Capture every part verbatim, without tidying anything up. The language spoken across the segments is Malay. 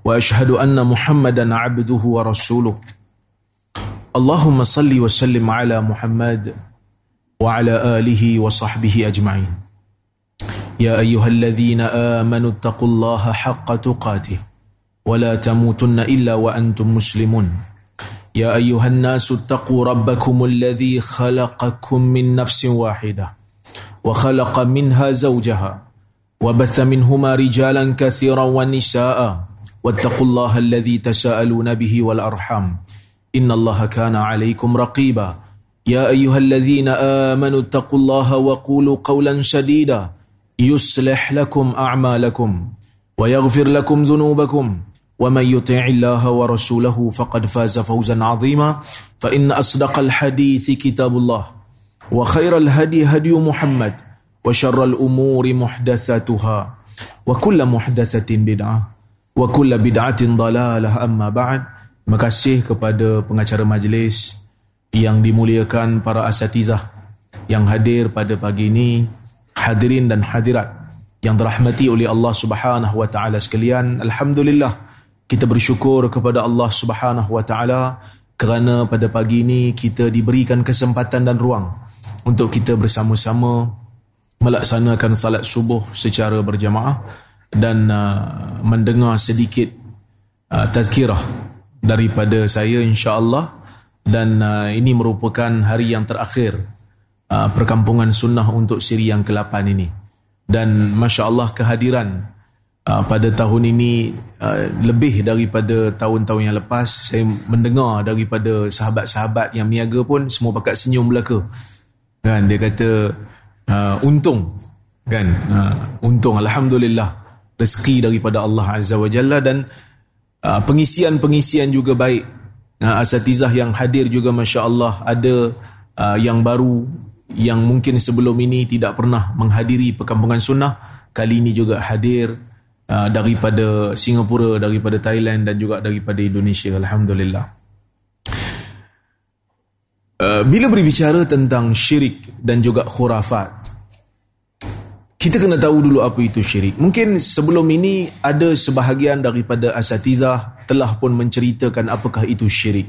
وأشهد أن محمدًا عبده ورسوله اللهم صل وسلم على محمد وعلى آله وصحبه أجمعين يا أيها الذين آمنوا اتقوا الله حق تقاته ولا تموتن إلا وأنتم مسلمون يا أيها الناس اتقوا ربكم الذي خلقكم من نفس واحدة وخلق منها زوجها وبث منهما رجالا كثيرا ونساء واتقوا الله الذي تساءلون به والأرحام إن الله كان عليكم رقيبا يا أيها الذين آمنوا اتقوا الله وقولوا قولا سديدا يصلح لكم أعمالكم ويغفر لكم ذنوبكم ومن يطع الله ورسوله فقد فاز فوزا عظيما فإن أصدق الحديث كتاب الله وخير الهدي هدي محمد وشر الأمور محدثاتها وكل محدثة بدعة wa kullu bid'atin dalalah amma ba'd. Terima kasih kepada pengacara majlis yang dimuliakan, para asatizah yang hadir pada pagi ini, hadirin dan hadirat yang dirahmati oleh Allah Subhanahu wa taala sekalian. Alhamdulillah, kita bersyukur kepada Allah Subhanahu wa taala kerana pada pagi ini kita diberikan kesempatan dan ruang untuk kita bersama-sama melaksanakan salat subuh secara berjamaah dan uh, mendengar sedikit uh, tazkirah daripada saya, insya-Allah. Dan uh, ini merupakan hari yang terakhir uh, perkampungan sunnah untuk siri yang ke lapan ini, dan masya-Allah kehadiran uh, pada tahun ini uh, lebih daripada tahun-tahun yang lepas. Saya mendengar daripada sahabat-sahabat yang berniaga pun semua pakat senyum belaka, kan, dia kata uh, untung, kan, uh, untung, alhamdulillah, rezeki daripada Allah Azza wa Jalla. Dan uh, pengisian-pengisian juga baik. Uh, asatizah yang hadir juga Masya Allah, ada uh, yang baru, yang mungkin sebelum ini tidak pernah menghadiri perkampungan sunnah, kali ini juga hadir uh, daripada Singapura, daripada Thailand dan juga daripada Indonesia. Alhamdulillah. Uh, bila berbicara tentang syirik dan juga khurafat, kita kena tahu dulu apa itu syirik. Mungkin sebelum ini ada sebahagian daripada asatizah telah pun menceritakan apakah itu syirik.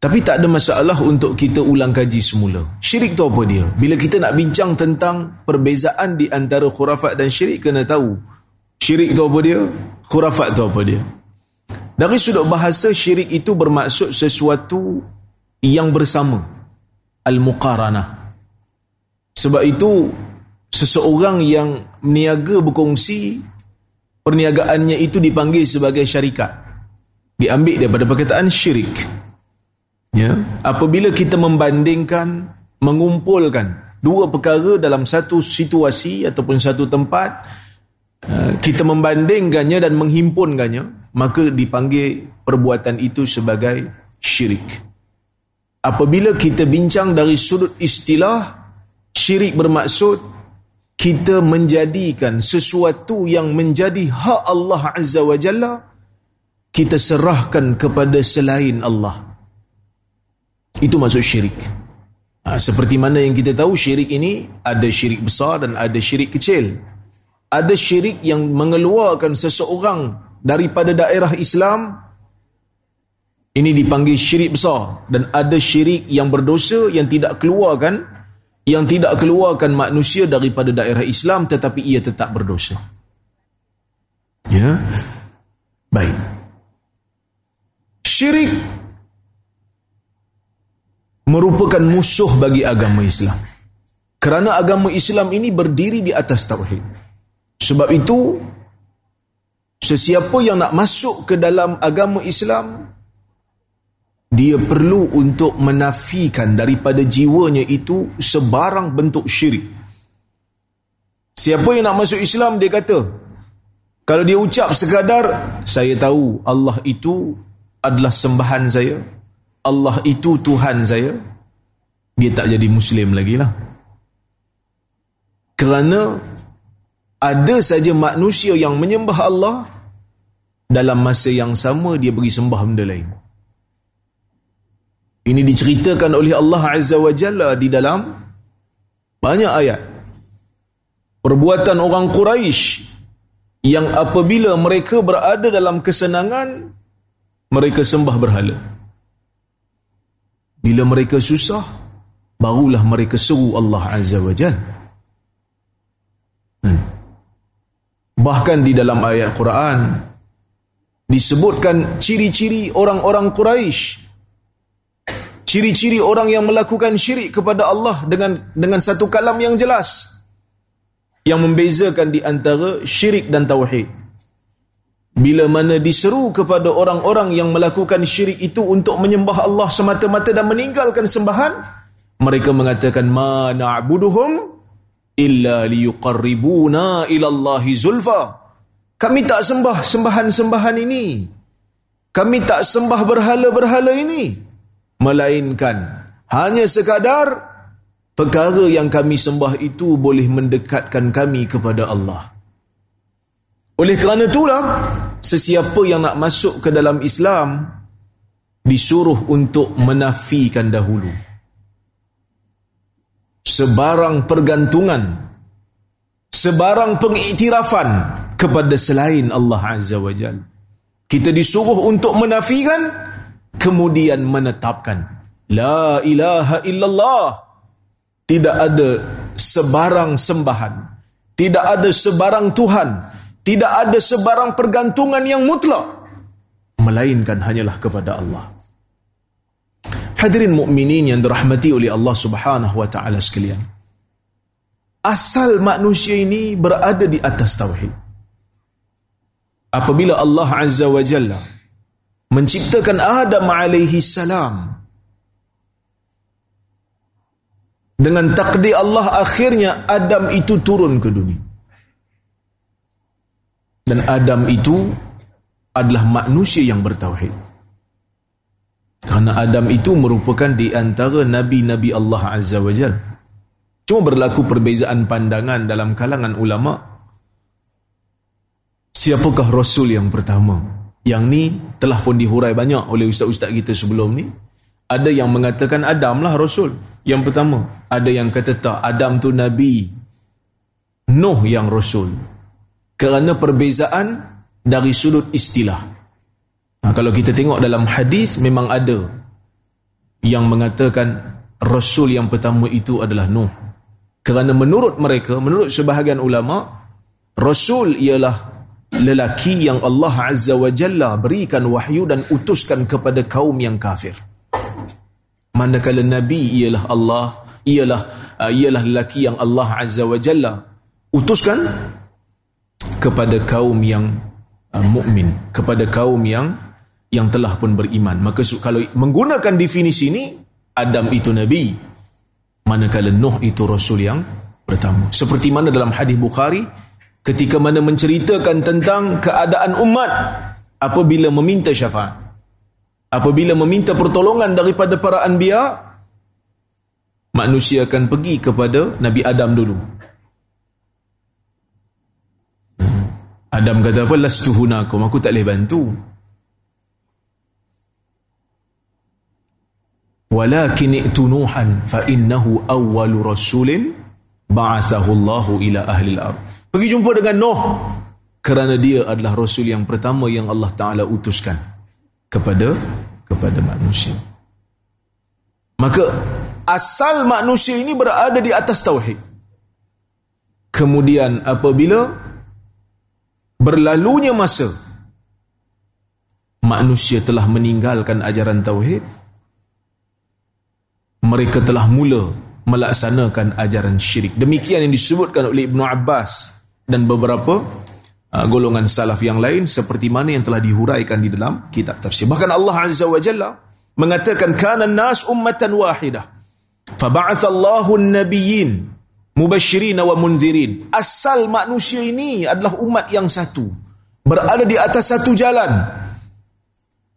Tapi tak ada masalah untuk kita ulang kaji semula. Syirik itu apa dia? Bila kita nak bincang tentang perbezaan di antara khurafat dan syirik, kena tahu syirik itu apa dia, khurafat itu apa dia. Dari sudut bahasa, syirik itu bermaksud sesuatu yang bersama, al-muqaranah. Sebab itu seseorang yang meniaga berkongsi, perniagaannya itu dipanggil sebagai syarikat. Diambil daripada perkataan syirik. Ya. Apabila kita membandingkan, mengumpulkan dua perkara dalam satu situasi ataupun satu tempat, kita membandingkannya dan menghimpunkannya, maka dipanggil perbuatan itu sebagai syirik. Apabila kita bincang dari sudut istilah, syirik bermaksud kita menjadikan sesuatu yang menjadi hak Allah Azza wa Jalla, kita serahkan kepada selain Allah. Itu maksud syirik. Ha, seperti mana yang kita tahu, syirik ini ada syirik besar dan ada syirik kecil. Ada syirik yang mengeluarkan seseorang daripada daerah Islam, ini dipanggil syirik besar. Dan ada syirik yang berdosa yang tidak keluarkan, yang tidak keluarkan manusia daripada daerah Islam tetapi ia tetap berdosa. Ya. Baik. Syirik merupakan musuh bagi agama Islam, kerana agama Islam ini berdiri di atas tauhid. Sebab itu sesiapa yang nak masuk ke dalam agama Islam, dia perlu untuk menafikan daripada jiwanya itu sebarang bentuk syirik. Siapa yang nak masuk Islam, dia kata, kalau dia ucap sekadar, saya tahu Allah itu adalah sembahan saya, Allah itu Tuhan saya, dia tak jadi Muslim lagi lah. Kerana ada saja manusia yang menyembah Allah, dalam masa yang sama dia beri sembah benda lain. Ini diceritakan oleh Allah Azza wa Jalla di dalam banyak ayat. Perbuatan orang Quraisy yang apabila mereka berada dalam kesenangan, mereka sembah berhala. Bila mereka susah, barulah mereka seru Allah Azza wa Jalla. Hmm. Bahkan di dalam ayat Quran disebutkan ciri-ciri orang-orang Quraisy, ciri-ciri orang yang melakukan syirik kepada Allah dengan dengan satu kalam yang jelas yang membezakan di antara syirik dan tauhid. Bila mana diseru kepada orang-orang yang melakukan syirik itu untuk menyembah Allah semata-mata dan meninggalkan sembahan, mereka mengatakan ma na'buduhum illa liyuqarribuna ila Allahi zulfa. Kami tak sembah sembahan-sembahan ini. Kami tak sembah berhala-berhala ini. Melainkan hanya sekadar perkara yang kami sembah itu boleh mendekatkan kami kepada Allah. Oleh kerana itulah, sesiapa yang nak masuk ke dalam Islam disuruh untuk menafikan dahulu sebarang pergantungan, sebarang pengiktirafan kepada selain Allah Azza wa Jalla. Kita disuruh untuk menafikan, kemudian menetapkan la ilaha illallah. Tidak ada sebarang sembahan, tidak ada sebarang Tuhan, tidak ada sebarang pergantungan yang mutlak, melainkan hanyalah kepada Allah. Hadirin mukminin yang dirahmati oleh Allah Subhanahu wa taala sekalian. Asal manusia ini berada di atas tauhid. Apabila Allah Azza wa Jalla menciptakan Adam alaihi salam, dengan takdir Allah akhirnya Adam itu turun ke dunia. Dan Adam itu adalah manusia yang bertauhid. Kerana Adam itu merupakan di antara Nabi-Nabi Allah Azza wa Jalla. Cuma berlaku perbezaan pandangan dalam kalangan ulama. Siapakah Rasul yang pertama? Yang ni telah pun dihurai banyak oleh ustaz-ustaz kita sebelum ni. Ada yang mengatakan Adam lah Rasul yang pertama. Ada yang kata tak, Adam tu Nabi, Nuh yang Rasul. Kerana perbezaan dari sudut istilah. Nah, kalau kita tengok dalam hadis, memang ada yang mengatakan Rasul yang pertama itu adalah Nuh. Kerana menurut mereka, menurut sebahagian ulama, Rasul ialah lelaki yang Allah Azza wa Jalla berikan wahyu dan utuskan kepada kaum yang kafir. Manakala Nabi ialah Allah, ialah ialah lelaki yang Allah Azza wa Jalla utuskan kepada kaum yang uh, mukmin, kepada kaum yang yang telah pun beriman. Maka kalau menggunakan definisi ini, Adam itu Nabi, manakala Nuh itu Rasul yang pertama. Seperti mana dalam hadis Bukhari, ketika mana menceritakan tentang keadaan umat apabila meminta syafaat, apabila meminta pertolongan daripada para anbiya, manusia akan pergi kepada Nabi Adam dulu. Adam kata apa? Lastu hunakum, aku tak boleh bantu. Walakin i'tu Nuhan fa innahu awwalu rasulin ba'athahu Allahu ila ahli al-ard. Pergi jumpa dengan Nuh kerana dia adalah rasul yang pertama yang Allah Taala utuskan kepada kepada manusia. Maka asal manusia ini berada di atas tauhid. Kemudian apabila berlalunya masa, manusia telah meninggalkan ajaran tauhid. Mereka telah mula melaksanakan ajaran syirik. Demikian yang disebutkan oleh Ibn Abbas dan beberapa uh, golongan salaf yang lain, seperti mana yang telah dihuraikan di dalam kitab tafsir. Bahkan Allah Azza wa Jalla mengatakan kana an-nas ummatan wahidah faba'atha Allahu an-nabiyyin mubasysyirin wa mundzirin. Asal manusia ini adalah umat yang satu, berada di atas satu jalan.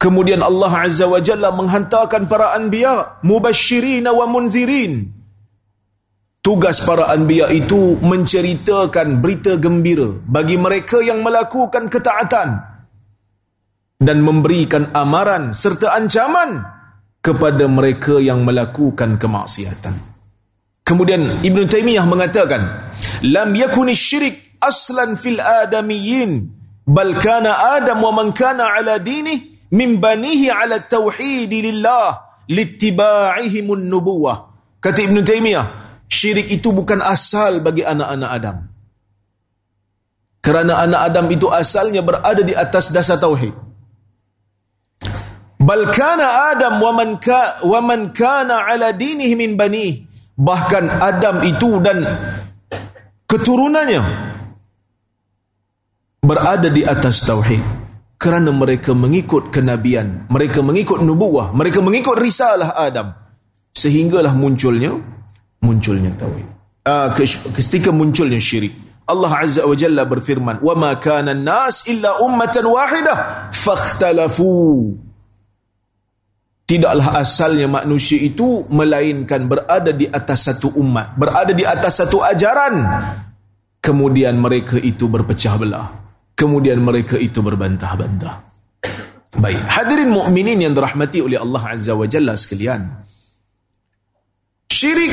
Kemudian Allah Azza wa Jalla menghantarkan para anbiya mubasysyirin wa munzirin. Tugas para anbiya itu menceritakan berita gembira bagi mereka yang melakukan ketaatan dan memberikan amaran serta ancaman kepada mereka yang melakukan kemaksiatan. Kemudian Ibn Taymiyah mengatakan, "Lam yakuni syirik aslan fil adamiyyin, bal kana Adam wa man kana ala dinih min banihi ala tauhid lillah littiba'ihim an-nubuwah." Kata Ibn Taymiyah, syirik itu bukan asal bagi anak-anak Adam. Kerana anak Adam itu asalnya berada di atas dasar tauhid. Bal kana Adam wa man ka wa man kana ala dinihi min banihi. Bahkan Adam itu dan keturunannya berada di atas tauhid kerana mereka mengikut kenabian, mereka mengikut nubuwah, mereka mengikut risalah Adam. Sehinggalah munculnya munculnya tauhid. Ah, ketika munculnya syirik, Allah Azza wa Jalla berfirman, "Wa ma kana an-nas illa ummatan wahidah fakhtalafu." Tidaklah asalnya manusia itu melainkan berada di atas satu umat, berada di atas satu ajaran. Kemudian mereka itu berpecah belah. Kemudian mereka itu berbantah-bantah. Baik, hadirin mukminin yang dirahmati oleh Allah Azza wa Jalla sekalian. Syirik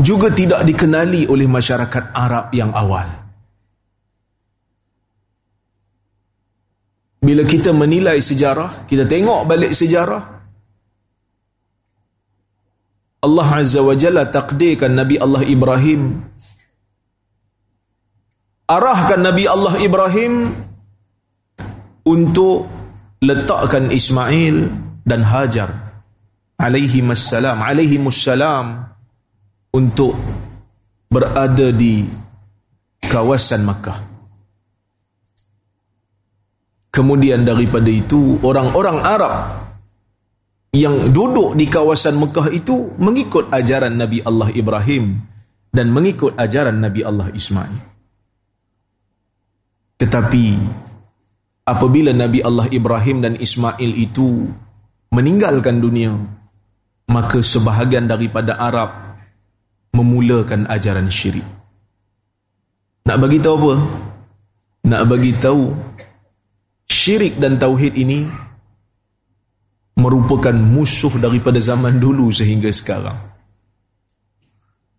juga tidak dikenali oleh masyarakat Arab yang awal. Bila kita menilai sejarah, kita tengok balik sejarah, Allah Azza wa Jalla takdirkan Nabi Allah Ibrahim, arahkan Nabi Allah Ibrahim untuk letakkan Ismail dan Hajar alaihimassalam, alaihimussalam, untuk berada di kawasan Makkah. Kemudian daripada itu, orang-orang Arab yang duduk di kawasan Makkah itu mengikut ajaran Nabi Allah Ibrahim dan mengikut ajaran Nabi Allah Ismail. Tetapi apabila Nabi Allah Ibrahim dan Ismail itu meninggalkan dunia, maka sebahagian daripada Arab memulakan ajaran syirik. Nak bagi tahu apa? Nak bagi tahu syirik dan tauhid ini merupakan musuh daripada zaman dulu sehingga sekarang.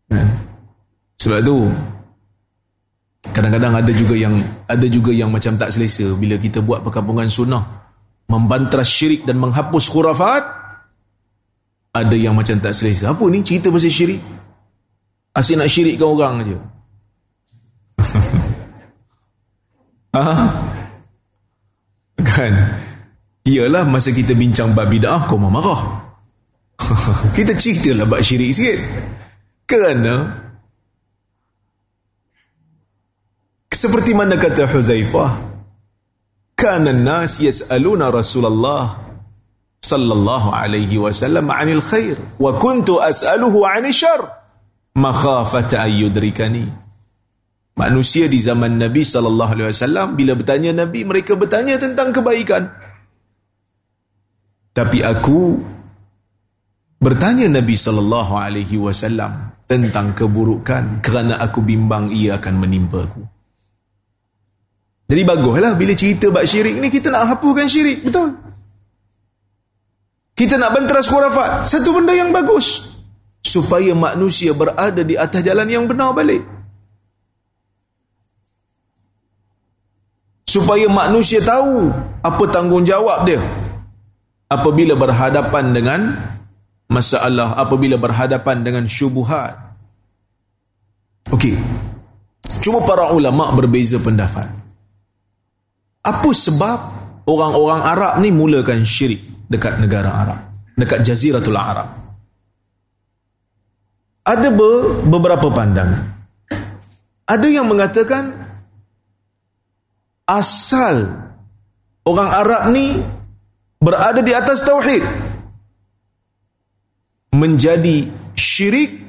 Hmm. Sebab tu kadang-kadang ada juga yang ada juga yang macam tak selesa bila kita buat perkampungan sunnah, membantah syirik dan menghapus khurafat. Ada yang macam tak selesa. Apa ni cerita pasal syirik? Asyik nak syirikkan orang je. Ah, kan? Iyalah, masa kita bincang bab bid'ah, kau marah. Kita ceritalah bab syirik sikit. Kerana seperti mana kata Huzaifah, kana an-nas yas'aluna Rasulullah sallallahu alaihi wasallam 'anil khair wa kuntu as'aluhu 'anil syarr. Makhafata ayyudrikani. Manusia di zaman Nabi sallallahu alaihi wasallam bila bertanya Nabi, mereka bertanya tentang kebaikan. Tapi aku bertanya Nabi sallallahu alaihi wasallam tentang keburukan kerana aku bimbang ia akan menimpaku. Jadi baguslah bila cerita bab syirik ni kita nak hapuskan syirik, betul? Kita nak bantah khurafat, satu benda yang bagus, supaya manusia berada di atas jalan yang benar balik. Supaya manusia tahu apa tanggungjawab dia apabila berhadapan dengan masalah, apabila berhadapan dengan syubuhat. Okey. Cuma para ulama berbeza pendapat. Apa sebab orang-orang Arab ni mulakan syirik dekat negara Arab, dekat Jaziratul Arab? Ada beberapa pandangan. Ada yang mengatakan asal orang Arab ni berada di atas tauhid, menjadi syirik.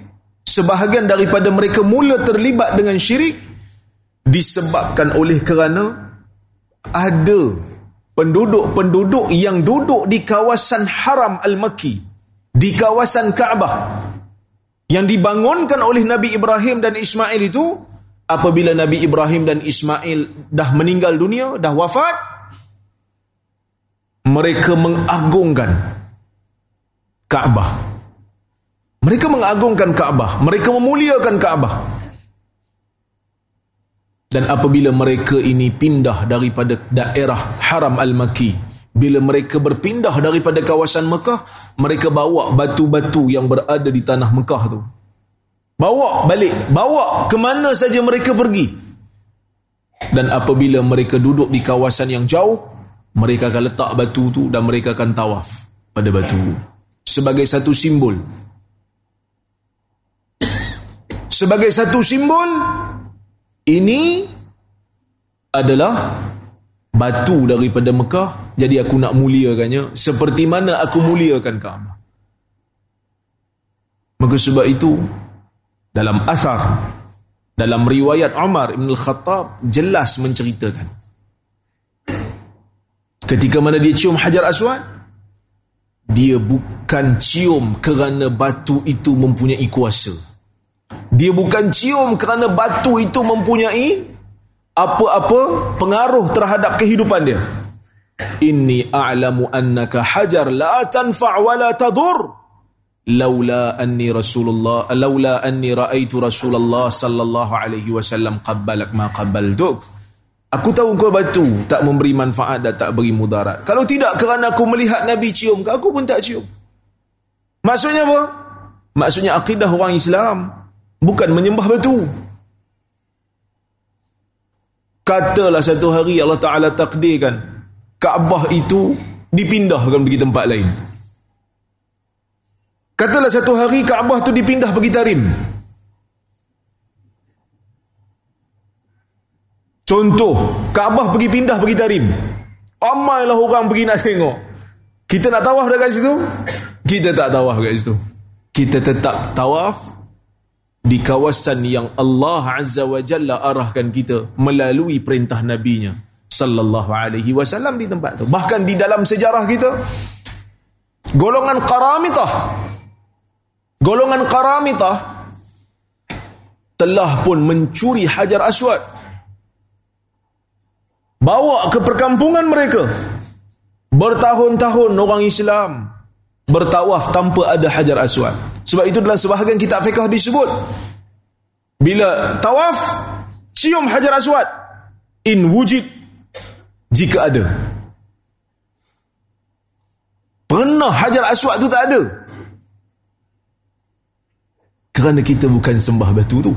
Sebahagian daripada mereka mula terlibat dengan syirik disebabkan oleh kerana ada penduduk-penduduk yang duduk di kawasan haram Al-Makki, di kawasan Kaabah yang dibangunkan oleh Nabi Ibrahim dan Ismail itu, apabila Nabi Ibrahim dan Ismail dah meninggal dunia, dah wafat, mereka mengagungkan Kaabah. Mereka mengagungkan Kaabah, mereka memuliakan Kaabah. Dan apabila mereka ini pindah daripada daerah haram Al-Makki, bila mereka berpindah daripada kawasan Mekah, mereka bawa batu-batu yang berada di tanah Mekah tu, bawa balik, bawa ke mana saja mereka pergi. Dan apabila mereka duduk di kawasan yang jauh, mereka akan letak batu tu dan mereka akan tawaf pada batu sebagai satu simbol. Sebagai satu simbol, ini adalah batu daripada Mekah, jadi aku nak muliakannya seperti mana aku muliakan Kaabah. Maka sebab itu dalam asar, dalam riwayat Umar Ibn Al-Khattab jelas menceritakan ketika mana dia cium Hajar Aswad, dia bukan cium kerana batu itu mempunyai kuasa. Dia bukan cium kerana batu itu mempunyai apa-apa pengaruh terhadap kehidupan dia. Inni a'lamu annaka hajar la tanfa' wa la tadur laula anni rasulullah laula anni ra'aitu rasulullah sallallahu alaihi wasallam qabbalak ma qabbaltuk. Aku tahu kau batu tak memberi manfaat dan tak beri mudarat. Kalau tidak kerana aku melihat Nabi cium kau, aku pun tak cium. Maksudnya apa? Maksudnya akidah orang Islam bukan menyembah batu. Katalah satu hari Allah Ta'ala takdirkan Kaabah itu dipindahkan pergi tempat lain. Katalah satu hari Kaabah itu dipindah pergi Tarim. Contoh, Kaabah pergi pindah pergi Tarim. Ramailah orang pergi nak tengok. Kita nak tawaf dekat situ? Kita tak tawaf dekat situ. Kita tetap tawaf di kawasan yang Allah Azza wa Jalla arahkan kita melalui perintah Nabi-Nya sallallahu alaihi wasallam di tempat tu. Bahkan di dalam sejarah kita, golongan Qaramitah, golongan Qaramitah telah pun mencuri Hajar Aswad, bawa ke perkampungan mereka. Bertahun-tahun orang Islam bertawaf tanpa ada Hajar Aswad. Sebab itu dalam sebahagian kitab fiqh disebut, bila tawaf, cium Hajar Aswad. In wujud, jika ada. Pernah Hajar Aswad tu tak ada. Kerana kita bukan sembah batu tu.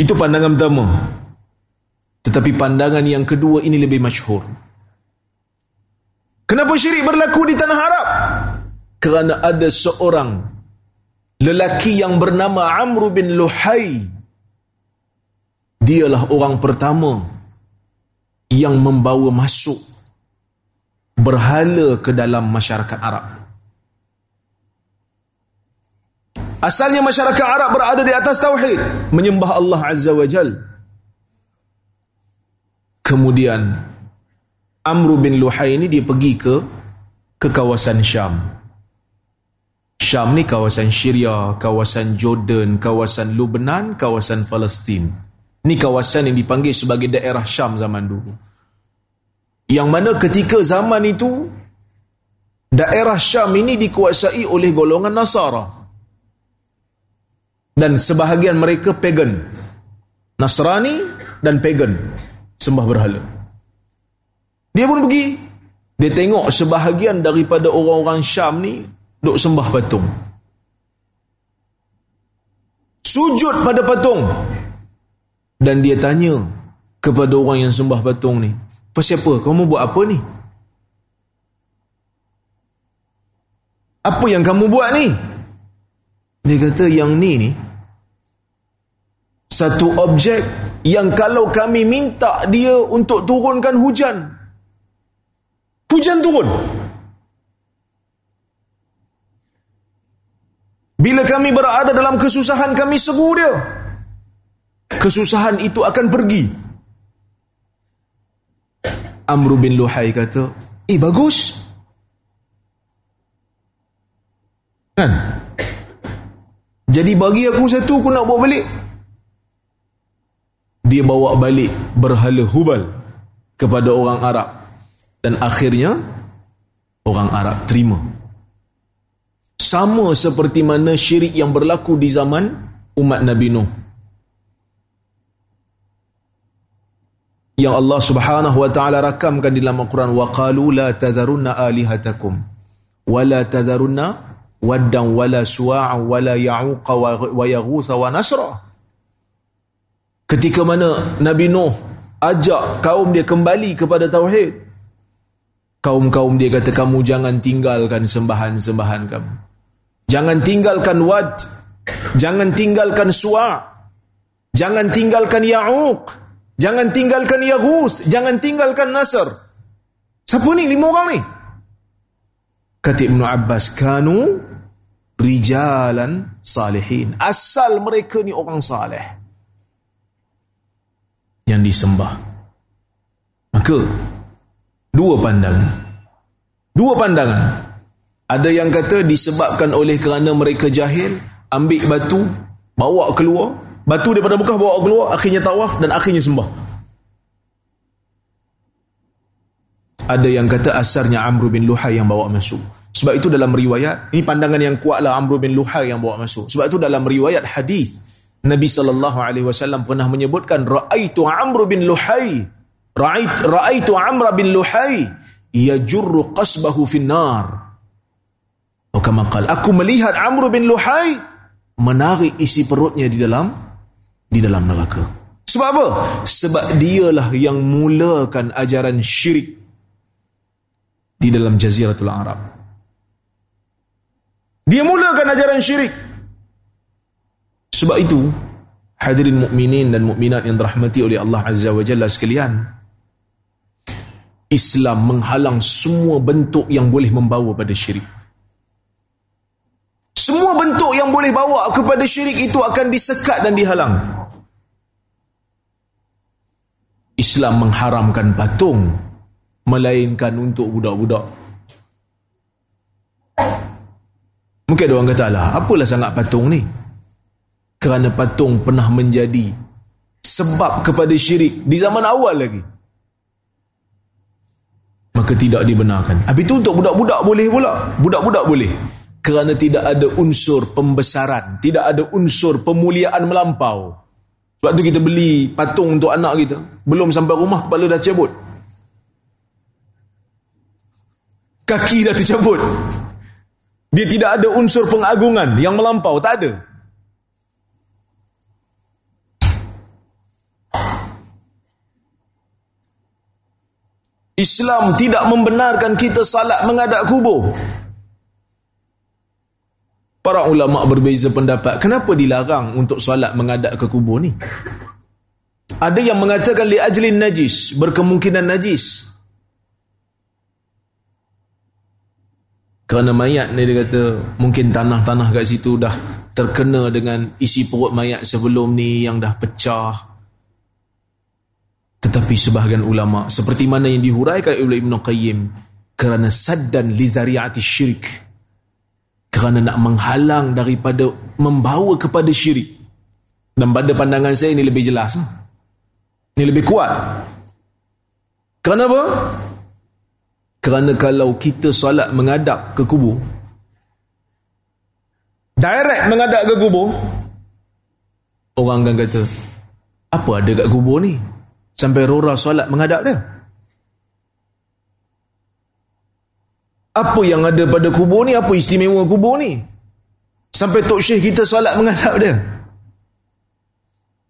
Itu pandangan pertama. Tetapi pandangan yang kedua ini lebih masyhur. Kenapa syirik berlaku di tanah Arab? Kerana ada seorang lelaki yang bernama Amr bin Luhai. Dialah orang pertama yang membawa masuk berhala ke dalam masyarakat Arab. Asalnya masyarakat Arab berada di atas tauhid, menyembah Allah Azza wa Jal. Kemudian Amr bin Luhai ini dia pergi ke ke kawasan Syam. Syam ni kawasan Syria, kawasan Jordan, kawasan Lebanon, kawasan Palestin. Ni kawasan yang dipanggil sebagai daerah Syam zaman dulu. Yang mana ketika zaman itu, daerah Syam ini dikuasai oleh golongan Nasara. Dan sebahagian mereka pagan. Nasrani dan pagan. Sembah berhala. Dia pun pergi. Dia tengok sebahagian daripada orang-orang Syam ni duk sembah patung, sujud pada patung. Dan dia tanya kepada orang yang sembah patung ni, pasal apa? Kamu buat apa ni? Apa yang kamu buat ni? Dia kata, yang ni ni satu objek yang kalau kami minta dia untuk turunkan hujan, hujan turun. Bila kami berada dalam kesusahan, kami seru dia. Kesusahan itu akan pergi. Amr bin Luhai kata, eh bagus. Kan? Jadi bagi aku satu, aku nak bawa balik. Dia bawa balik berhala Hubal kepada orang Arab. Dan akhirnya, orang Arab terima. Sama seperti mana syirik yang berlaku di zaman umat Nabi Nuh. Yang Allah Subhanahu wa ta'ala rakamkan di dalam Al-Quran, وَقَالُوا لَا تَذَرُنَّ آلِهَتَكُمْ وَلَا تَذَرُنَّ Waddan wala suwa'a wala ya'uqa wa yaghutha wa nasra. Ketika mana Nabi Nuh ajak kaum dia kembali kepada tauhid, kaum-kaum dia kata, kamu jangan tinggalkan sembahan-sembahan kamu, jangan tinggalkan Wad, jangan tinggalkan Suwa', jangan tinggalkan Ya'uq, jangan tinggalkan Yaghuth, jangan tinggalkan Nasr. Siapa ni lima orang ni? Kata Ibn Abbas, kanu rijalan salihin. Asal mereka ni orang salih yang disembah. Maka, dua pandangan. Dua pandangan. Ada yang kata disebabkan oleh kerana mereka jahil, ambil batu, bawa keluar. Batu daripada Mekah bawa keluar, akhirnya tawaf dan akhirnya sembah. Ada yang kata asarnya Amr bin Luhai yang bawa masuk. Sebab itu dalam riwayat, ini pandangan yang kuatlah Amr bin Luhai yang bawa masuk. Sebab itu dalam riwayat hadis Nabi sallallahu alaihi wasallam pernah menyebutkan, raaitu Amr bin Luhai, raaitu Amr bin Luhai yajurru qasbahu finnar. Atau kama qala, aku melihat Amr bin Luhai menarik isi perutnya di dalam di dalam neraka. Sebab apa? Sebab dialah yang mulakan ajaran syirik di dalam Jaziratul Arab. Dia mulakan ajaran syirik. Sebab itu, hadirin mukminin dan mukminat yang dirahmati oleh Allah Azza wa Jalla sekalian, Islam menghalang semua bentuk yang boleh membawa pada syirik. Semua bentuk yang boleh bawa kepada syirik itu akan disekat dan dihalang. Islam mengharamkan patung, melainkan untuk budak-budak. Mungkin ada orang kata, alah, apalah sangat patung ni? Kerana patung pernah menjadi sebab kepada syirik di zaman awal lagi. Maka tidak dibenarkan. Habis itu untuk budak-budak boleh pula. Budak-budak boleh. Kerana tidak ada unsur pembesaran. Tidak ada unsur pemuliaan melampau. Sebab tu kita beli patung untuk anak kita. Belum sampai rumah, kepala dah tercabut. Kaki dah tercabut. Dia tidak ada unsur pengagungan yang melampau, tak ada. Islam tidak membenarkan kita salat menghadap kubur. Para ulama berbeza pendapat, kenapa dilarang untuk salat menghadap ke kubur ni? Ada yang mengatakan li ajlin najis, berkemungkinan najis. Kerana mayat ni dia kata, mungkin tanah-tanah kat situ dah terkena dengan isi perut mayat sebelum ni yang dah pecah. Tetapi sebahagian ulama, seperti mana yang dihuraikan oleh Ibn Qayyim, kerana saddan li zari'ati syirik, kerana nak menghalang daripada membawa kepada syirik. Dan pada pandangan saya ini lebih jelas, ini lebih kuat. Kerana apa? Kerana kalau kita solat menghadap ke kubur, direct menghadap ke kubur, orang akan kata, apa ada kat kubur ni sampai Rora solat menghadap dia? Apa yang ada pada kubur ni? Apa istimewa kubur ni sampai Tok Syekh kita solat menghadap dia?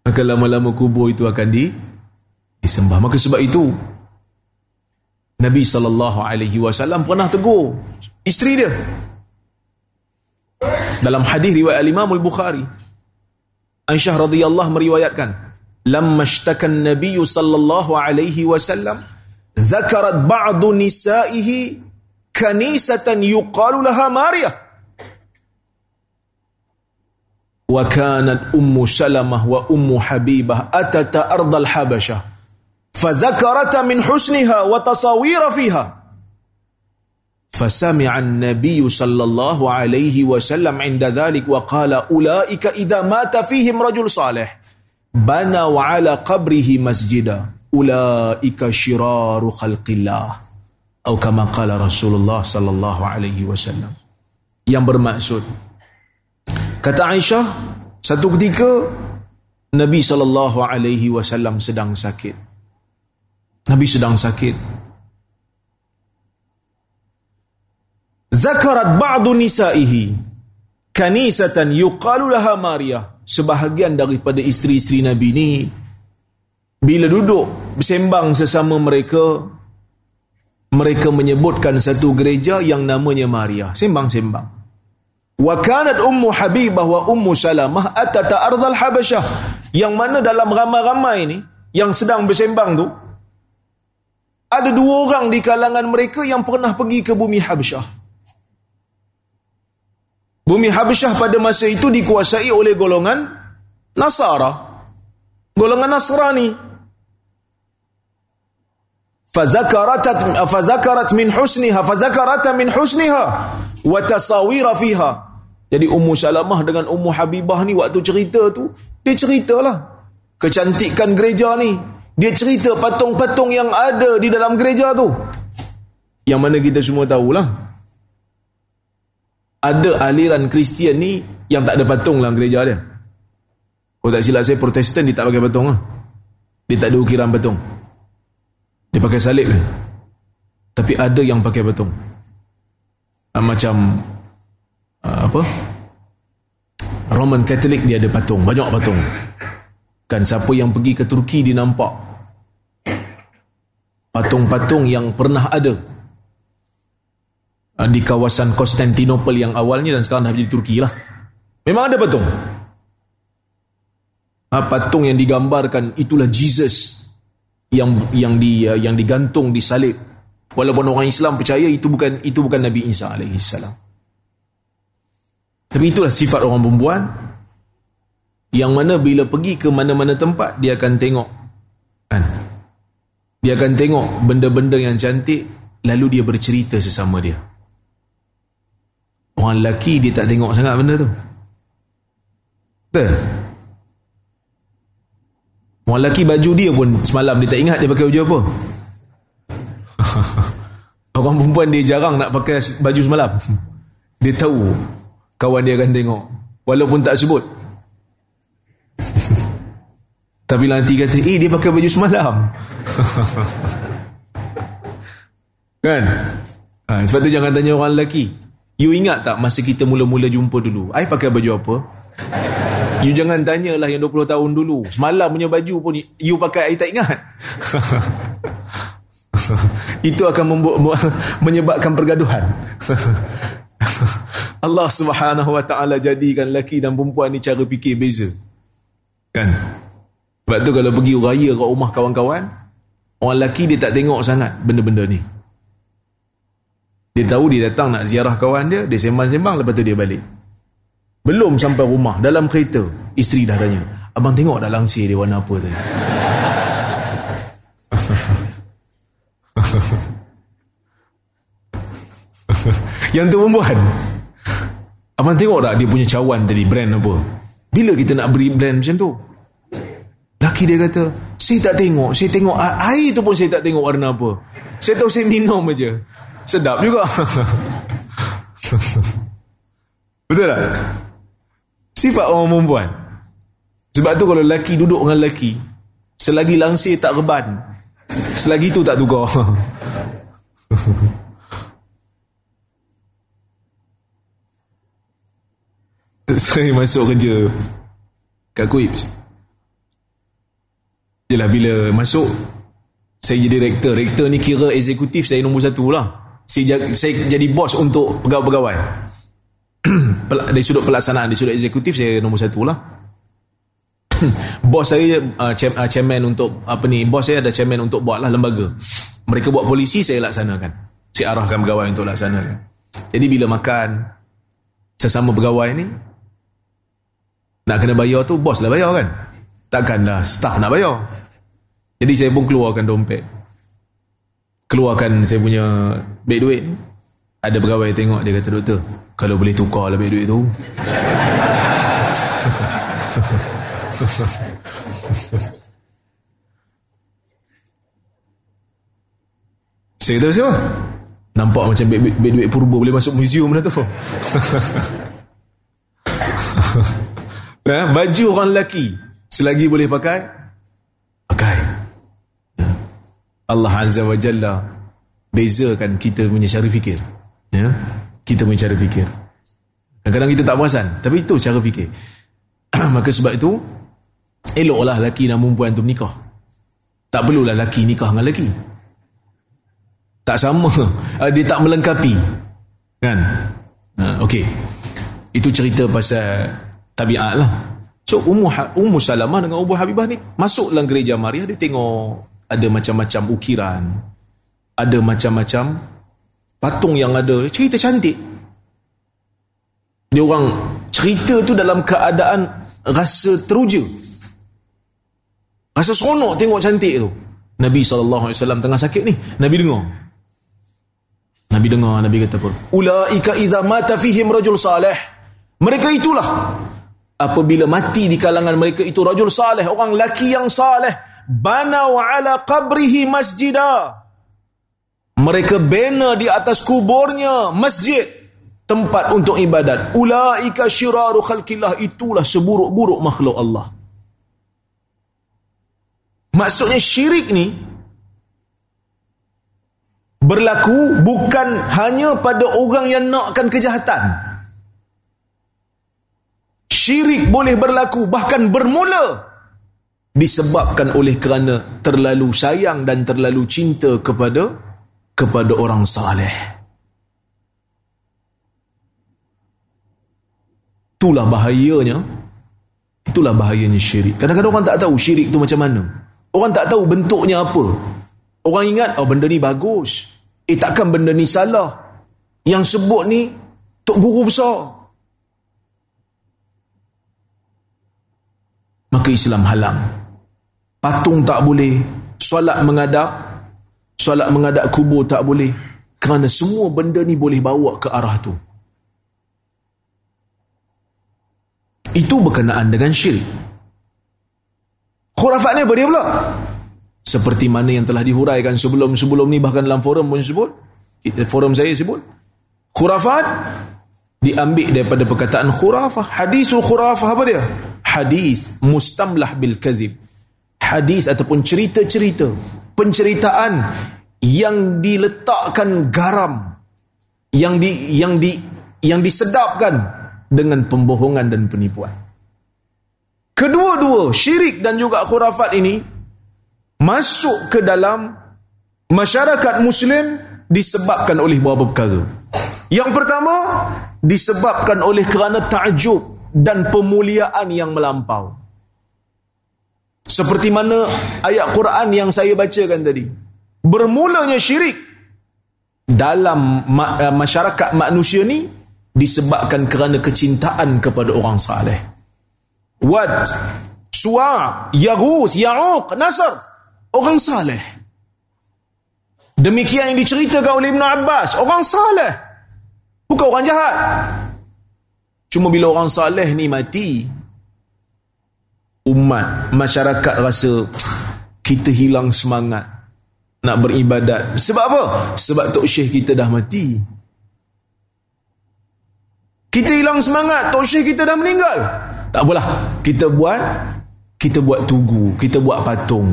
Maka lama-lama kubur itu akan di, disembah. Maka sebab itu Nabi sallallahu alaihi wasallam pernah tegur isteri dia. Dalam hadis riwayat Imam Al-Bukhari, Aisyah radhiyallahu meriwayatkan, "Lamma ishtaka an-nabiy sallallahu alaihi wasallam, zakarat ba'du nisa'ihi kanisatan yuqalu laha Mariyah. Wa kanat ummu Salamah wa ummu Habibah atata ardal Habasyah." فذكرت من حسنها وتصاوير فيها فسمع النبي صلى الله عليه وسلم عند ذلك وقال أولئك إذا مات فيهم رجل صالح بنوا على قبره مسجدا أولئك شرار خلق الله أو كما قال رسول الله صلى الله عليه وسلم. Yang bermaksud, kata Aisyah, satu ketika Nabi sallallahu alaihi wasallam sedang sakit. Nabi sedang sakit. Zakarat ba'du nisa'ihi kanisatan yuqalu laha Maria. Sebahagian daripada isteri-isteri Nabi ni bila duduk bersembang sesama mereka, mereka menyebutkan satu gereja yang namanya Maria, sembang-sembang. Wa kanat ummu Habibah wa ummu Salamah atata ardhal Habasyah, yang mana dalam ramai-ramai ni yang sedang bersembang tu ada dua orang di kalangan mereka yang pernah pergi ke bumi Habasyah. Bumi Habasyah pada masa itu dikuasai oleh golongan Nasara, golongan Nasrani. Fazakarat fazakarat min husniha fazakarat min husniha wa tasawira fiha. Jadi Ummu Salamah dengan Ummu Habibah ni waktu cerita tu, dia ceritalah kecantikan gereja ni. Dia cerita patung-patung yang ada di dalam gereja tu. Yang mana kita semua tahulah, ada aliran Kristian ni yang tak ada patung dalam gereja dia. Kalau tak silap saya, Protestan dia tak pakai patung lah. Dia tak ada ukiran patung. Dia pakai salib lah. Tapi ada yang pakai patung. Macam apa? Roman Catholic dia ada patung, banyak patung. Kan siapa yang pergi ke Turki dia nampak patung-patung yang pernah ada di kawasan Konstantinopel yang awalnya dan sekarang dah jadi Turki lah. Memang ada patung. Ha, patung yang digambarkan itulah Jesus yang yang di yang digantung di salib. Walaupun orang Islam percaya itu bukan itu bukan Nabi Isa alaihissalam. Tapi itulah sifat orang perempuan yang mana bila pergi ke mana-mana tempat dia akan tengok, kan? Dia akan tengok benda-benda yang cantik lalu dia bercerita sesama dia. Orang lelaki dia tak tengok sangat benda tu. Betul? Orang lelaki baju dia pun semalam dia tak ingat dia pakai baju apa. Orang perempuan dia jarang nak pakai baju semalam. Dia tahu kawan dia akan tengok walaupun tak sebut. Tapi nanti kata, eh dia pakai baju semalam. Kan? Ha, sebab tu jangan tanya orang lelaki. You ingat tak masa kita mula-mula jumpa dulu, I pakai baju apa? You jangan tanyalah yang dua puluh tahun dulu. Semalam punya baju pun you pakai, I tak ingat. Itu akan membuat, menyebabkan pergaduhan. Allah Subhanahu Wa Taala jadikan lelaki dan perempuan ni cara fikir beza, kan? Sebab tu kalau pergi raya kat rumah kawan-kawan, orang lelaki dia tak tengok sangat benda-benda ni. Dia tahu dia datang nak ziarah kawan dia, dia sembang-sembang, lepas tu dia balik. Belum sampai rumah, dalam kereta, isteri dah tanya, abang tengok dah langsir dia warna apa tadi? Yang tu perempuan, abang tengok tak dia punya cawan tadi brand apa? Bila kita nak beri brand macam tu? Laki dia kata, saya tak tengok. Saya tengok air tu pun saya tak tengok warna apa. Saya tahu saya minum aja. Sedap juga. Betul tak? Sifat orang perempuan. Sebab tu kalau lelaki duduk dengan lelaki, selagi langsir tak reban, selagi tu tak tukar. Saya masuk kerja kat Kuib. Yelah, bila masuk, saya jadi rektor. Rektor ni kira eksekutif, saya nombor satu lah. Saya, saya jadi bos untuk pegawai-pegawai. Dari sudut pelaksanaan, dari sudut eksekutif, saya nombor satu lah. Bos saya, uh, chairman untuk, apa ni, bos saya ada chairman untuk buat lah lembaga. Mereka buat polisi, saya laksanakan. Saya arahkan pegawai untuk laksanakan. Jadi bila makan sesama pegawai ni, nak kena bayar tu, bos lah bayar kan? Takkanlah staff nak bayar. Jadi saya pun keluarkan dompet, keluarkan saya punya beg duit. Ada pegawai tengok, dia kata, "Doktor, kalau boleh tukar lah beg duit tu." Saya kata, "Siapa? Nampak macam beg duit purba boleh masuk museum dah tu." Ha, baju orang lelaki selagi boleh pakai, pakai. Allah Azza wa Jalla bezakan kita punya cara fikir, ya? Kita punya cara fikir kadang-kadang kita tak perasan, tapi itu cara fikir. Maka sebab itu eloklah lelaki dan perempuan tu menikah. Tak perlulah lelaki nikah dengan lelaki. Tak sama, dia tak melengkapi, kan? Ha, okey, itu cerita pasal tabiat lah. So Ummu, Ummu Salamah dengan Ummu Habibah ni masuk dalam gereja Maria, dia tengok ada macam-macam ukiran, ada macam-macam patung yang ada, cerita cantik. Dia orang cerita tu dalam keadaan rasa teruja, rasa seronok tengok cantik tu. Nabi sallallahu alaihi wasallam tengah sakit ni, Nabi dengar. Nabi dengar, Nabi kata, "Ulaika idza mata fihim rajul salih." Mereka itulah apabila mati di kalangan mereka itu rajul salih, orang lelaki yang salih, banau ala qabrihi masjidah. Mereka bina di atas kuburnya masjid, tempat untuk ibadat. Ulaika syiraru khalqillah, itulah seburuk-buruk makhluk Allah. Maksudnya syirik ni berlaku bukan hanya pada orang yang nakkan kejahatan. Syirik boleh berlaku, bahkan bermula disebabkan oleh kerana terlalu sayang dan terlalu cinta kepada kepada orang saleh. Itulah bahayanya. Itulah bahayanya syirik. Kadang-kadang orang tak tahu syirik tu macam mana. Orang tak tahu bentuknya apa. Orang ingat, oh benda ni bagus. Eh takkan benda ni salah. Yang sebut ni tok guru besar. Maka Islam halang. Patung tak boleh, solat mengadap, solat mengadap kubur tak boleh, kerana semua benda ni boleh bawa ke arah tu. Itu berkenaan dengan syirik. Khurafat ni apa dia pula? Seperti mana yang telah dihuraikan sebelum-sebelum ni, bahkan dalam forum pun sebut, forum saya sebut, khurafat diambil daripada perkataan khurafah. Hadisul khurafah apa dia? Hadis mustamlah bil kadhib, hadis ataupun cerita-cerita, penceritaan yang diletakkan garam, yang di yang di yang disedapkan dengan pembohongan dan penipuan. Kedua-dua, syirik dan juga khurafat ini masuk ke dalam masyarakat muslim disebabkan oleh beberapa perkara. Yang pertama, disebabkan oleh kerana ta'jub dan pemuliaan yang melampau. Seperti mana ayat Quran yang saya bacakan tadi. Bermulanya syirik dalam ma- masyarakat manusia ni disebabkan kerana kecintaan kepada orang saleh. Wad, Suwa', Yaghuz, Ya'uq, Nasr, orang saleh. Demikian yang diceritakan oleh Ibn Abbas, orang saleh, bukan orang jahat. Cuma bila orang saleh ni mati, umat, masyarakat rasa kita hilang semangat nak beribadat. Sebab apa? Sebab tok syekh kita dah mati. Kita hilang semangat, tok syekh kita dah meninggal. Tak apalah, kita buat kita buat tugu, kita buat patung.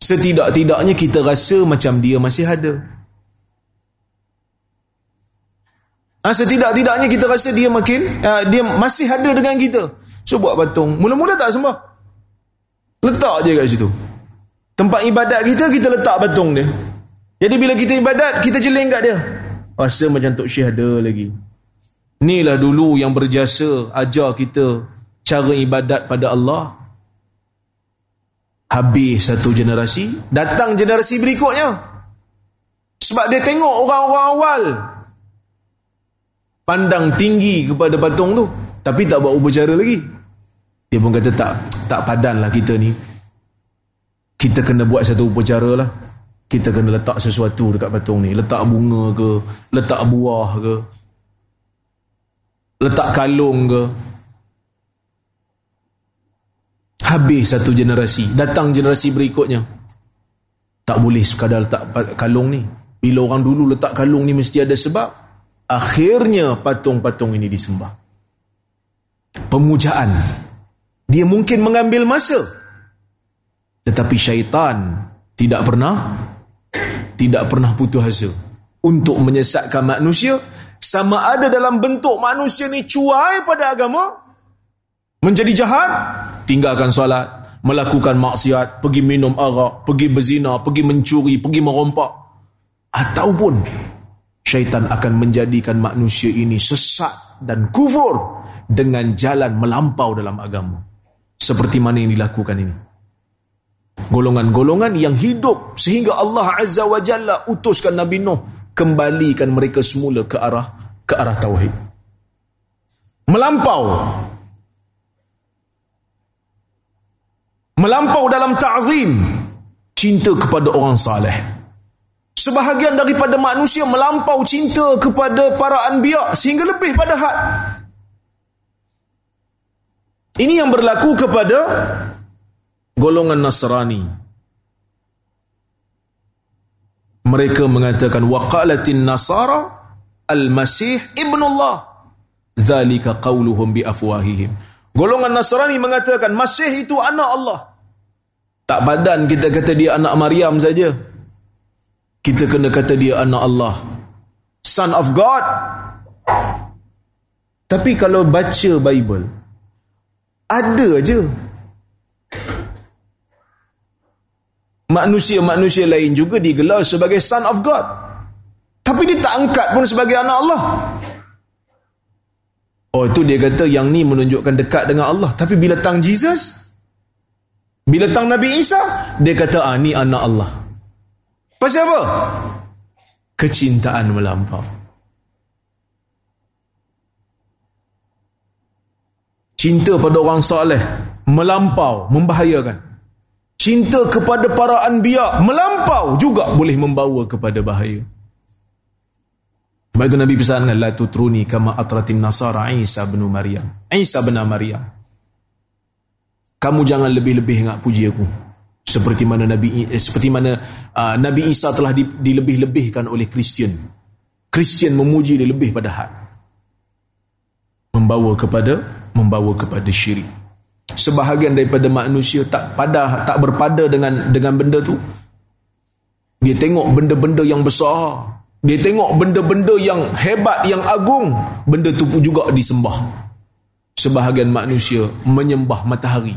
Setidak-tidaknya kita rasa macam dia masih ada. Ha, setidak-tidaknya kita rasa dia makin uh, dia masih ada dengan kita. So buat patung. Mula-mula tak sembah, letak je kat situ. Tempat ibadat kita, kita letak patung dia. Jadi bila kita ibadat, kita jeling kat dia, rasa macam tok syekh ada lagi. Inilah dulu yang berjasa ajar kita cara ibadat pada Allah. Habis satu generasi, datang generasi berikutnya. Sebab dia tengok orang-orang awal pandang tinggi kepada patung tu, tapi tak buat upacara lagi. Dia pun kata tak, tak padanlah kita ni. kita kena buat satu upacara lah. Kita kena letak sesuatu dekat patung ni. Letak bunga ke, letak buah ke, letak kalung ke. Habis satu generasi, datang generasi berikutnya. Tak boleh sekadar letak kalung ni. Bila orang dulu letak kalung ni mesti ada sebab. Akhirnya patung-patung ini disembah. Pemujaan. Dia mungkin mengambil masa. Tetapi syaitan tidak pernah tidak pernah putus asa untuk menyesatkan manusia. Sama ada dalam bentuk manusia ni cuai pada agama, menjadi jahat, tinggalkan solat, melakukan maksiat, pergi minum arak, pergi berzina, pergi mencuri, pergi merompak, ataupun syaitan akan menjadikan manusia ini sesat dan kufur dengan jalan melampau dalam agama. Seperti mana yang dilakukan ini. Golongan-golongan yang hidup sehingga Allah Azza wa Jalla utuskan Nabi Nuh, kembalikan mereka semula ke arah ke arah tauhid. Melampau. Melampau dalam ta'zim, cinta kepada orang saleh. Sebahagian daripada manusia melampau cinta kepada para anbiya sehingga lebih pada had. Ini yang berlaku kepada golongan Nasrani. Mereka mengatakan waqalatin nasara al-masih ibnullah zalika qauluhum bi afwahihim. Golongan Nasrani mengatakan Masih itu anak Allah. Tak badan kita kata dia anak Maryam saja. Kita kena kata dia anak Allah, son of God. Tapi kalau baca Bible, ada aje manusia-manusia lain juga digelar sebagai son of God. Tapi dia tak angkat pun sebagai anak Allah. Oh, itu dia kata yang ni menunjukkan dekat dengan Allah. Tapi bila tang Jesus, bila tang Nabi Isa, dia kata, ah, ni anak Allah. Pasal apa? Kecintaan melampau. Cinta pada orang soleh melampau, membahayakan. Cinta kepada para anbiya melampau juga boleh membawa kepada bahaya. Sebab itu Nabi pesankan, la tutruni kama atratin nasara Isa bin Maryam. Isa bin Maryam. Kamu jangan lebih-lebih nak puji aku. Seperti mana Nabi eh, seperti mana uh, Nabi Isa telah di, dilebih-lebihkan oleh Kristian. Kristian memuji dia lebih pada had. Membawa kepada membawa kepada syirik. Sebahagian daripada manusia tak pada tak berpada dengan dengan benda tu. Dia tengok benda-benda yang besar, dia tengok benda-benda yang hebat, yang agung, benda tu pun juga disembah. Sebahagian manusia menyembah matahari,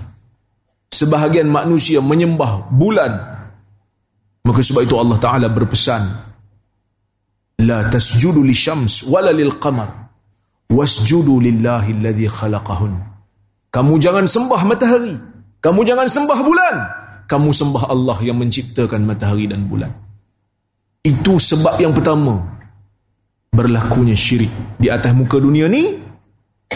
sebahagian manusia menyembah bulan. Maka sebab itu Allah Taala berpesan, la tasjudu lisyams wala lilqamar wasjudu lillahi alladhi khalaqahun. Kamu jangan sembah matahari, kamu jangan sembah bulan, kamu sembah Allah yang menciptakan matahari dan bulan. Itu sebab yang pertama berlakunya syirik di atas muka dunia ni.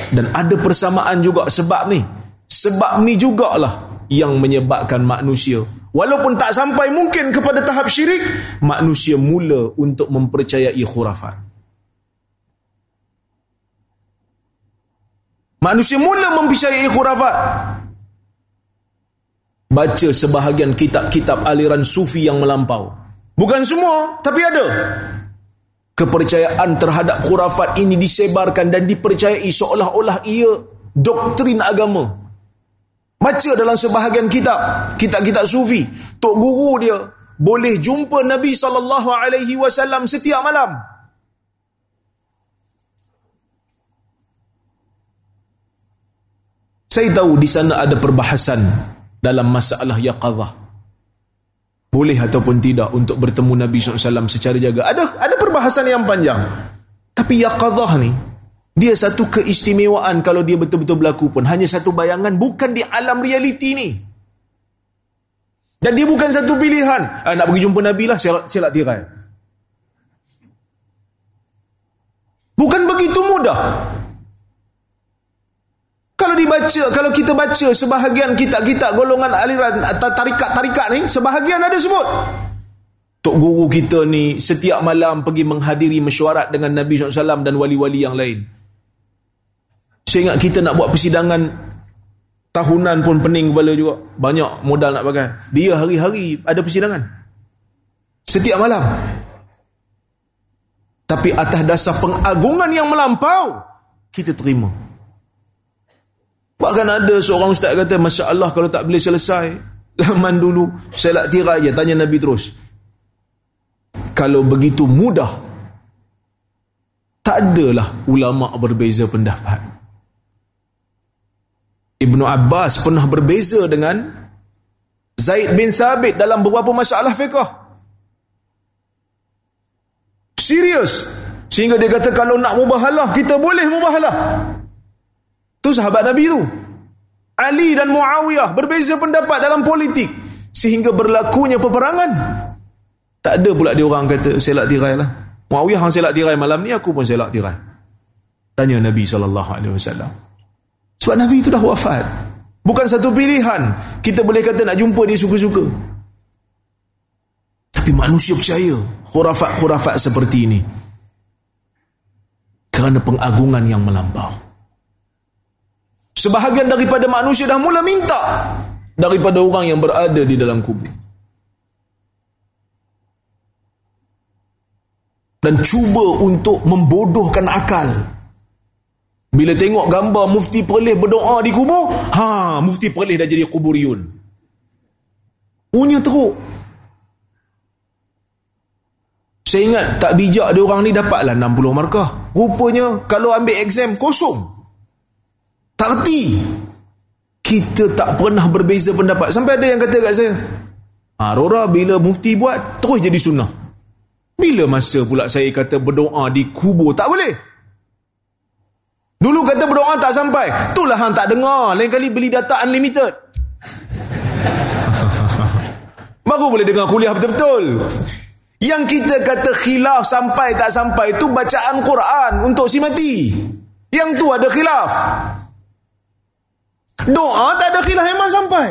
Dan ada persamaan juga sebab ni. Sebab ni jugalah yang menyebabkan manusia, walaupun tak sampai mungkin kepada tahap syirik, manusia mula untuk mempercayai khurafat. Manusia mula mempercayai khurafat. Baca sebahagian kitab-kitab aliran sufi yang melampau. Bukan semua, tapi ada. Kepercayaan terhadap khurafat ini disebarkan dan dipercayai seolah-olah ia doktrin agama. Baca dalam sebahagian kitab, kitab-kitab sufi, tok guru dia boleh jumpa Nabi sallallahu alaihi wasallam setiap malam. Saya tahu di sana ada perbahasan dalam masalah yaqadhah. Boleh ataupun tidak untuk bertemu Nabi sallallahu alaihi wasallam secara jaga. Ada ada perbahasan yang panjang. Tapi yaqadhah ni, dia satu keistimewaan kalau dia betul-betul berlaku pun. Hanya satu bayangan, bukan di alam realiti ni. Dan dia bukan satu pilihan. Ah, nak pergi jumpa Nabi lah, selak, selak tirai. Bukan begitu mudah. Kalau dibaca baca, kalau kita baca sebahagian kitab-kitab golongan aliran tarikat-tarikat ni, sebahagian ada sebut tok guru kita ni setiap malam pergi menghadiri mesyuarat dengan Nabi sallallahu alaihi wasallam dan wali-wali yang lain. Saya ingat kita nak buat persidangan tahunan pun pening kepala juga, banyak modal nak pakai. Dia hari-hari ada persidangan setiap malam, tapi atas dasar pengagungan yang melampau kita terima. Bahkan ada seorang ustaz kata, Masya Allah, kalau tak boleh selesai laman dulu saya nak tirai je, tanya Nabi terus. Kalau begitu mudah, tak adalah ulama berbeza pendapat. Ibnu Abbas pernah berbeza dengan Zaid bin Sabit dalam beberapa masalah fiqh. Serius. Sehingga dia kata, kalau nak mubahalah, kita boleh mubahalah. Itu sahabat Nabi tu. Ali dan Muawiyah berbeza pendapat dalam politik. Sehingga berlakunya peperangan. Tak ada pula dia orang kata, selak tirai lah. Muawiyah hang selak tirai malam ni, aku pun selak tirai. Tanya Nabi sallallahu alaihi wasallam. Sebab Nabi itu dah wafat. Bukan satu pilihan. Kita boleh kata nak jumpa dia suka-suka. Tapi manusia percaya khurafat-khurafat seperti ini kerana pengagungan yang melampau. Sebahagian daripada manusia dah mula minta daripada orang yang berada di dalam kubur. Dan cuba untuk membodohkan akal. Bila tengok gambar Mufti Perlis berdoa di kubur, ha, Mufti Perlis dah jadi kuburiun. Punya teruk. Saya ingat tak bijak dia orang ni dapatlah enam puluh markah. Rupanya kalau ambil exam kosong. Tak erti. Kita tak pernah berbeza pendapat. Sampai ada yang kata kat saya, ha, Rora, bila mufti buat terus jadi sunnah. Bila masa pula saya kata berdoa di kubur tak boleh? Dulu kata berdoa tak sampai. Itulah hang tak dengar. Lain kali beli data unlimited. Baru boleh dengar kuliah betul-betul. Yang kita kata khilaf sampai tak sampai, itu bacaan Quran untuk si mati. Yang tu ada khilaf. Doa tak ada khilaf, memang sampai.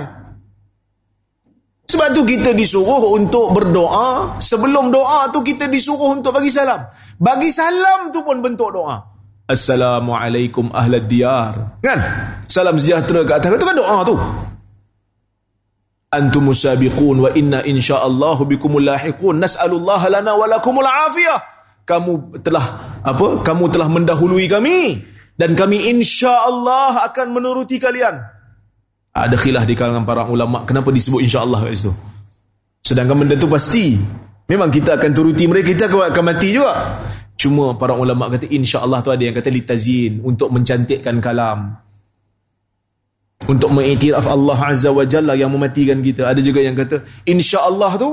Sebab tu kita disuruh untuk berdoa. Sebelum doa tu kita disuruh untuk bagi salam. Bagi salam tu pun bentuk doa. Assalamualaikum ahlad diyar, kan? Salam sejahtera ke atas. Itu kan doa tu. Antumus sabiqun wa inna insyaallah bikumul lahiqun. Nas'alullaha lana wa lakumul afiyah. Kamu telah apa? Kamu telah mendahului kami dan kami insyaallah akan menuruti kalian. Ada khilaf di kalangan para ulama kenapa disebut insyaallah kat situ. Sedangkan benda tu pasti. Memang kita akan turuti mereka, kita akan mati juga. Cuma para ulama kata insya-Allah tu ada yang kata litazin, untuk mencantikkan kalam. Untuk mengiktiraf Allah Azza wa Jalla yang mematikan kita. Ada juga yang kata insya-Allah tu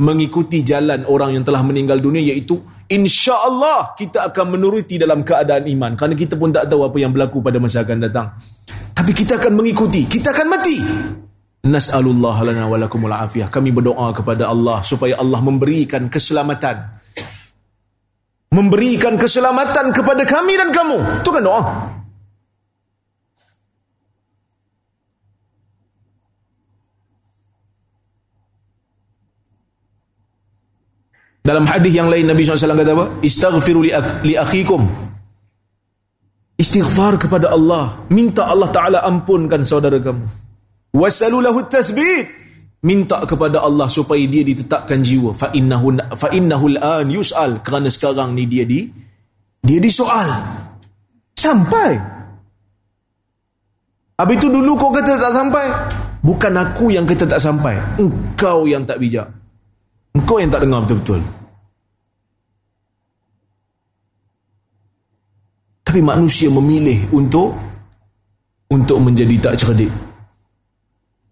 mengikuti jalan orang yang telah meninggal dunia, iaitu insya-Allah kita akan menuruti dalam keadaan iman, kerana kita pun tak tahu apa yang berlaku pada masa akan datang. Tapi kita akan mengikuti, kita akan mati. Nas'alullah lana wa lakumul afiyah. Kami berdoa kepada Allah supaya Allah memberikan keselamatan. Memberikan keselamatan kepada kami dan kamu. Itu kan doa. Dalam hadis yang lain Nabi sallallahu alaihi wasallam kata apa? Istaghfiru li akhikum. Istighfar kepada Allah. Minta Allah Ta'ala ampunkan saudara kamu. Wasalulahu tasbih. Minta kepada Allah supaya dia ditetapkan jiwa. Fa innahu fa innahul an yus'al, kerana sekarang ni dia di dia disoal. Sampai. Habis tu dulu kau kata tak sampai. Bukan aku yang kata tak sampai. Engkau yang tak bijak. Engkau yang tak dengar betul-betul. Tapi manusia memilih untuk untuk menjadi tak cerdik.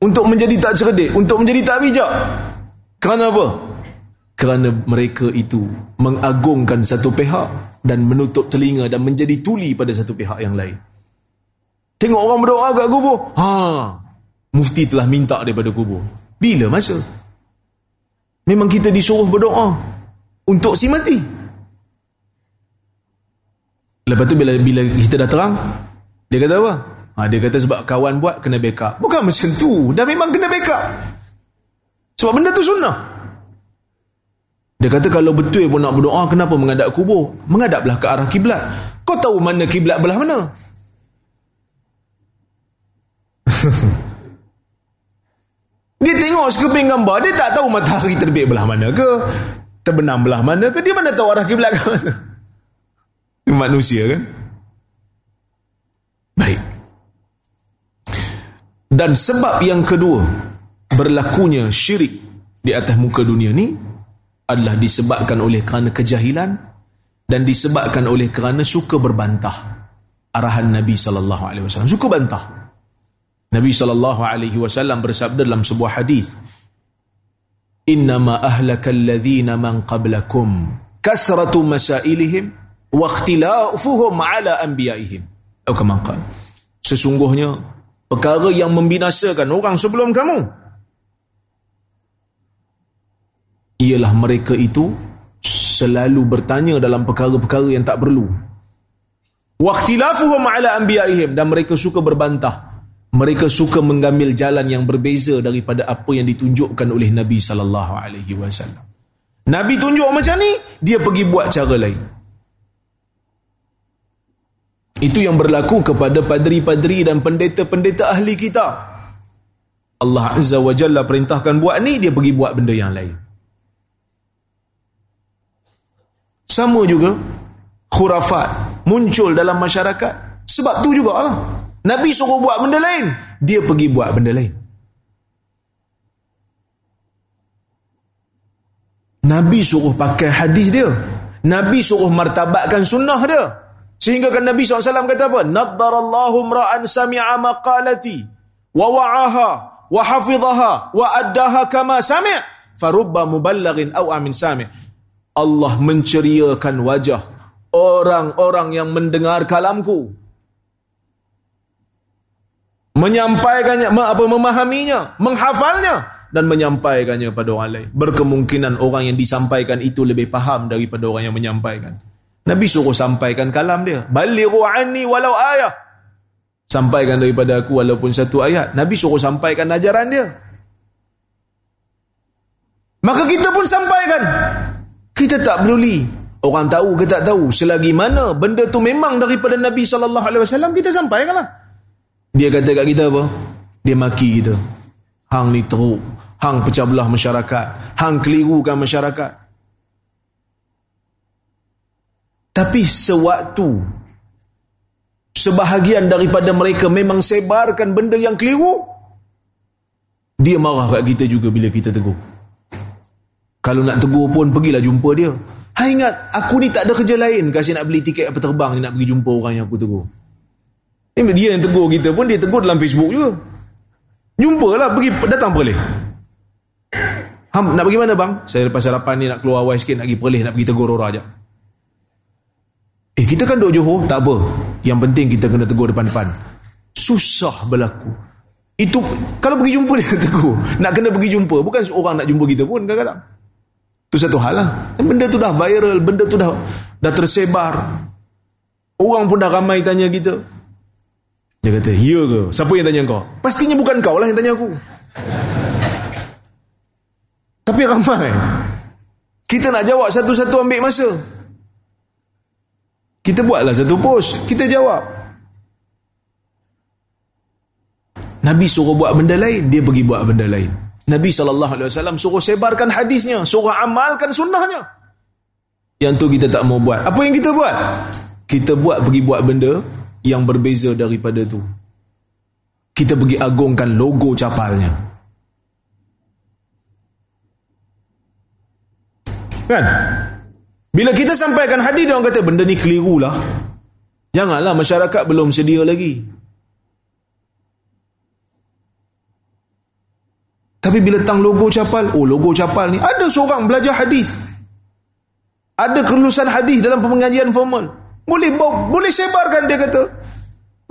Untuk menjadi tak cerdik, untuk menjadi tak bijak. Kerana apa? Kerana mereka itu mengagungkan satu pihak dan menutup telinga dan menjadi tuli pada satu pihak yang lain. Tengok orang berdoa kat kubur. Ha, mufti telah minta daripada kubur. Bila masa? Memang kita disuruh berdoa untuk si mati. Lepas tu bila bila kita dah terang, dia kata apa? Ha, dia kata sebab kawan buat kena backup. Bukan macam tu. Dah memang kena backup. Sebab benda tu sunnah. Dia kata kalau betul pun nak berdoa, kenapa menghadap kubur? Menghadaplah ke arah kiblat. Kau tahu mana kiblat belah mana? Dia tengok sekeping gambar, dia tak tahu matahari terbit belah mana ke, terbenam belah mana ke, dia mana tahu arah kiblat ke mana? Itu manusia kan? Baik. Dan sebab yang kedua berlakunya syirik di atas muka dunia ni adalah disebabkan oleh kerana kejahilan dan disebabkan oleh kerana suka berbantah arahan Nabi sallallahu alaihi wasallam. Suka bantah. Nabi sallallahu alaihi wasallam bersabda dalam sebuah hadis, "Innama ahlakal ladzina man qablakum kasratu masailihim wa ikhtilafuhum ala anbiyaihim." Atau kama qala. Sesungguhnya perkara yang membinasakan orang sebelum kamu ialah mereka itu selalu bertanya dalam perkara-perkara yang tak perlu. Waqtilafuhum ala anbiyaihim, dan mereka suka berbantah. Mereka suka mengambil jalan yang berbeza daripada apa yang ditunjukkan oleh Nabi sallallahu alaihi wasallam. Nabi tunjuk macam ni, dia pergi buat cara lain. Itu yang berlaku kepada padri-padri dan pendeta-pendeta ahli kita. Allah Azza wa Jalla perintahkan buat ni, dia pergi buat benda yang lain. Sama juga, khurafat muncul dalam masyarakat. Sebab tu jugalah. Nabi suruh buat benda lain, dia pergi buat benda lain. Nabi suruh pakai hadis dia. Nabi suruh martabatkan sunnah dia. Sehingga kan Nabi sallallahu alaihi wasallam kata apa? Naddarallahu mra'an sami'a maqalati wa wa'aha wa hafidhaha wa addaha kama sami' farubba muballighin aw amin sami'. Allah menceriakan wajah orang-orang yang mendengar kalamku, menyampaikannya, apa, memahaminya, menghafalnya dan menyampaikannya pada orang lain. Berkemungkinan orang yang disampaikan itu lebih faham daripada orang yang menyampaikan. Nabi suruh sampaikan kalam dia. Balighu anni walau ayah. Sampaikan daripada aku walaupun satu ayat. Nabi suruh sampaikan ajaran dia. Maka kita pun sampaikan. Kita tak peduli orang tahu ke tak tahu. Selagi mana benda tu memang daripada Nabi sallallahu alaihi wasallam, kita sampaikanlah. Dia kata kat kita apa? Dia maki kita. Hang ni teruk. Hang pecah belah masyarakat. Hang kelirukan masyarakat. Tapi sewaktu sebahagian daripada mereka memang sebarkan benda yang keliru, dia marah kat kita juga bila kita tegur. Kalau nak tegur pun pergilah jumpa dia. Ha, ingat, aku ni tak ada kerja lain, kasi nak beli tiket apa terbang ni nak pergi jumpa orang yang aku tegur. Dia yang tegur kita pun, dia tegur dalam Facebook juga. Jumpalah, pergi, datang Perlis. Ham, nak pergi mana bang? Saya lepas sarapan ni nak keluar awal sikit, nak pergi Perlis, nak pergi tegur orang sekejap. Eh, kita kan duk Johor, tak apa. Yang penting kita kena tegur depan-depan. Susah berlaku. Itu, kalau pergi jumpa dia tegur. Nak kena pergi jumpa. Bukan orang nak jumpa kita pun kadang-kadang. Itu satu hal lah. Benda tu dah viral, benda tu dah dah tersebar. Orang pun dah ramai tanya kita. Dia kata, ya ke? Siapa yang tanya kau? Pastinya bukan kau lah yang tanya aku. Tapi ramai. Kita nak jawab satu-satu ambil masa. Kita buatlah satu post, kita jawab. Nabi suruh buat benda lain, dia pergi buat benda lain. Nabi sallallahu alaihi wasallam suruh sebarkan hadisnya, suruh amalkan sunnahnya. Yang tu kita tak mau buat. Apa yang kita buat? Kita buat pergi buat benda yang berbeza daripada tu. Kita pergi agungkan logo capalnya. Kan? Bila kita sampaikan hadis, dia orang kata, benda ni keliru lah. Janganlah, masyarakat belum sedia lagi. Tapi bila tang logo capal, oh logo capal ni, ada seorang belajar hadis. Ada kelulusan hadis dalam pengajian formal. Boleh boleh sebarkan, dia kata.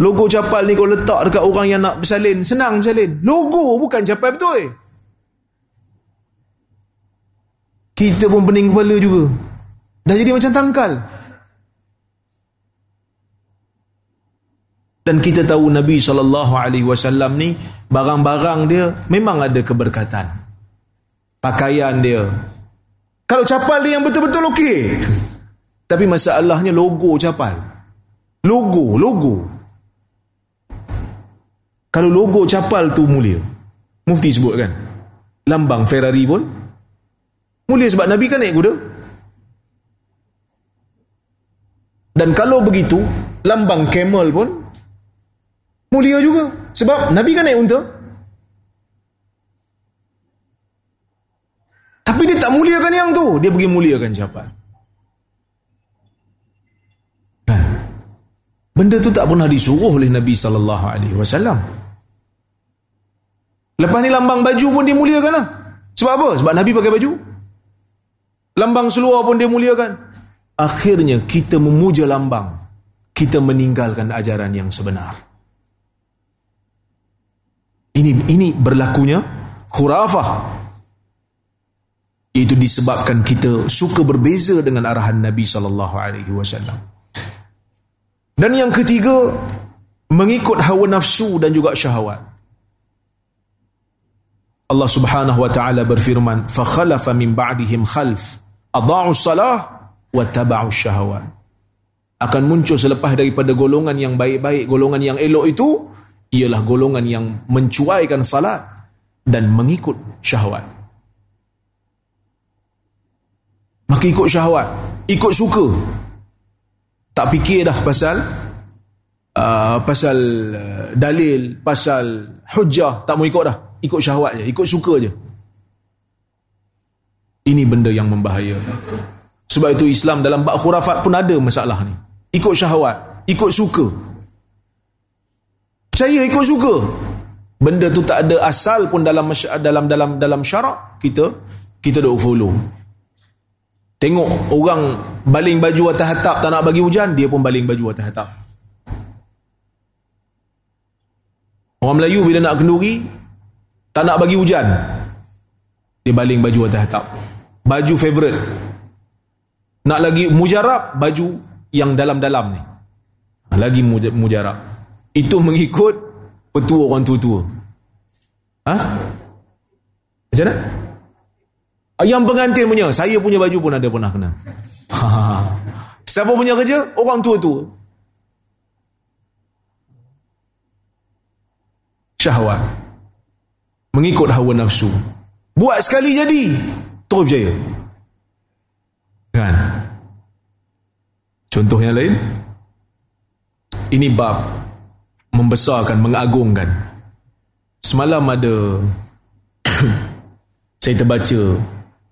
Logo capal ni kau letak dekat orang yang nak bersalin, senang bersalin. Logo bukan capal betul. Eh. Kita pun pening kepala juga. Dah jadi macam tangkal. Dan kita tahu Nabi sallallahu alaihi wasallam ni, barang-barang dia memang ada keberkatan. Pakaian dia, kalau capal dia yang betul-betul okey. Tapi masalahnya logo capal. Logo, logo. Kalau logo capal tu mulia. Mufti sebut kan. Lambang Ferrari pun mulia sebab Nabi kan naik kuda. Dan kalau begitu, lambang camel pun mulia juga. Sebab Nabi kan naik unta. Tapi dia tak muliakan yang tu. Dia pergi muliakan siapa? Nah, benda tu tak pernah disuruh oleh Nabi sallallahu alaihi wasallam. Lepas ni lambang baju pun dia muliakan lah. Sebab apa? Sebab Nabi pakai baju. Lambang seluar pun dia muliakan. Akhirnya kita memuja lambang, kita meninggalkan ajaran yang sebenar. Ini ini berlakunya khurafah. Itu disebabkan kita suka berbeza dengan arahan Nabi sallallahu alaihi wasallam. Dan yang ketiga, mengikut hawa nafsu dan juga syahwat. Allah Subhanahu wa taala berfirman, "Fa khalafa min ba'dihim khalf, adha'u as-salah wa taba'u syahwat." Akan muncul selepas daripada golongan yang baik-baik, golongan yang elok itu ialah golongan yang mencuaikan salat dan mengikut syahwat. Maka ikut syahwat, ikut suka. Tak fikir dah pasal uh, pasal uh, dalil, pasal hujah, tak mau ikut dah. Ikut syahwat je, ikut suka je. Ini benda yang membahayakan. Sebab itu Islam dalam bab khurafat pun ada masalah ni. Ikut syahwat, ikut suka. Percaya ikut suka. Benda tu tak ada asal pun dalam dalam dalam dalam syarak kita kita dok follow. Tengok orang baling baju atas atap tak nak bagi hujan, dia pun baling baju atas atap. Orang Melayu bila nak kenduri tak nak bagi hujan, dia baling baju atas atap. Baju favorite. Nak lagi mujarab, baju yang dalam-dalam ni. Lagi mujarab. Itu mengikut petua orang tua-tua. Ha? Macam mana? Yang pengantin punya, saya punya baju pun ada pernah kena. Ha. Siapa punya kerja? Orang tua-tua. Syahwat. Mengikut hawa nafsu. Buat sekali jadi, terus berjaya. Kan? Contoh yang lain. Ini bab membesarkan, mengagungkan. Semalam ada saya terbaca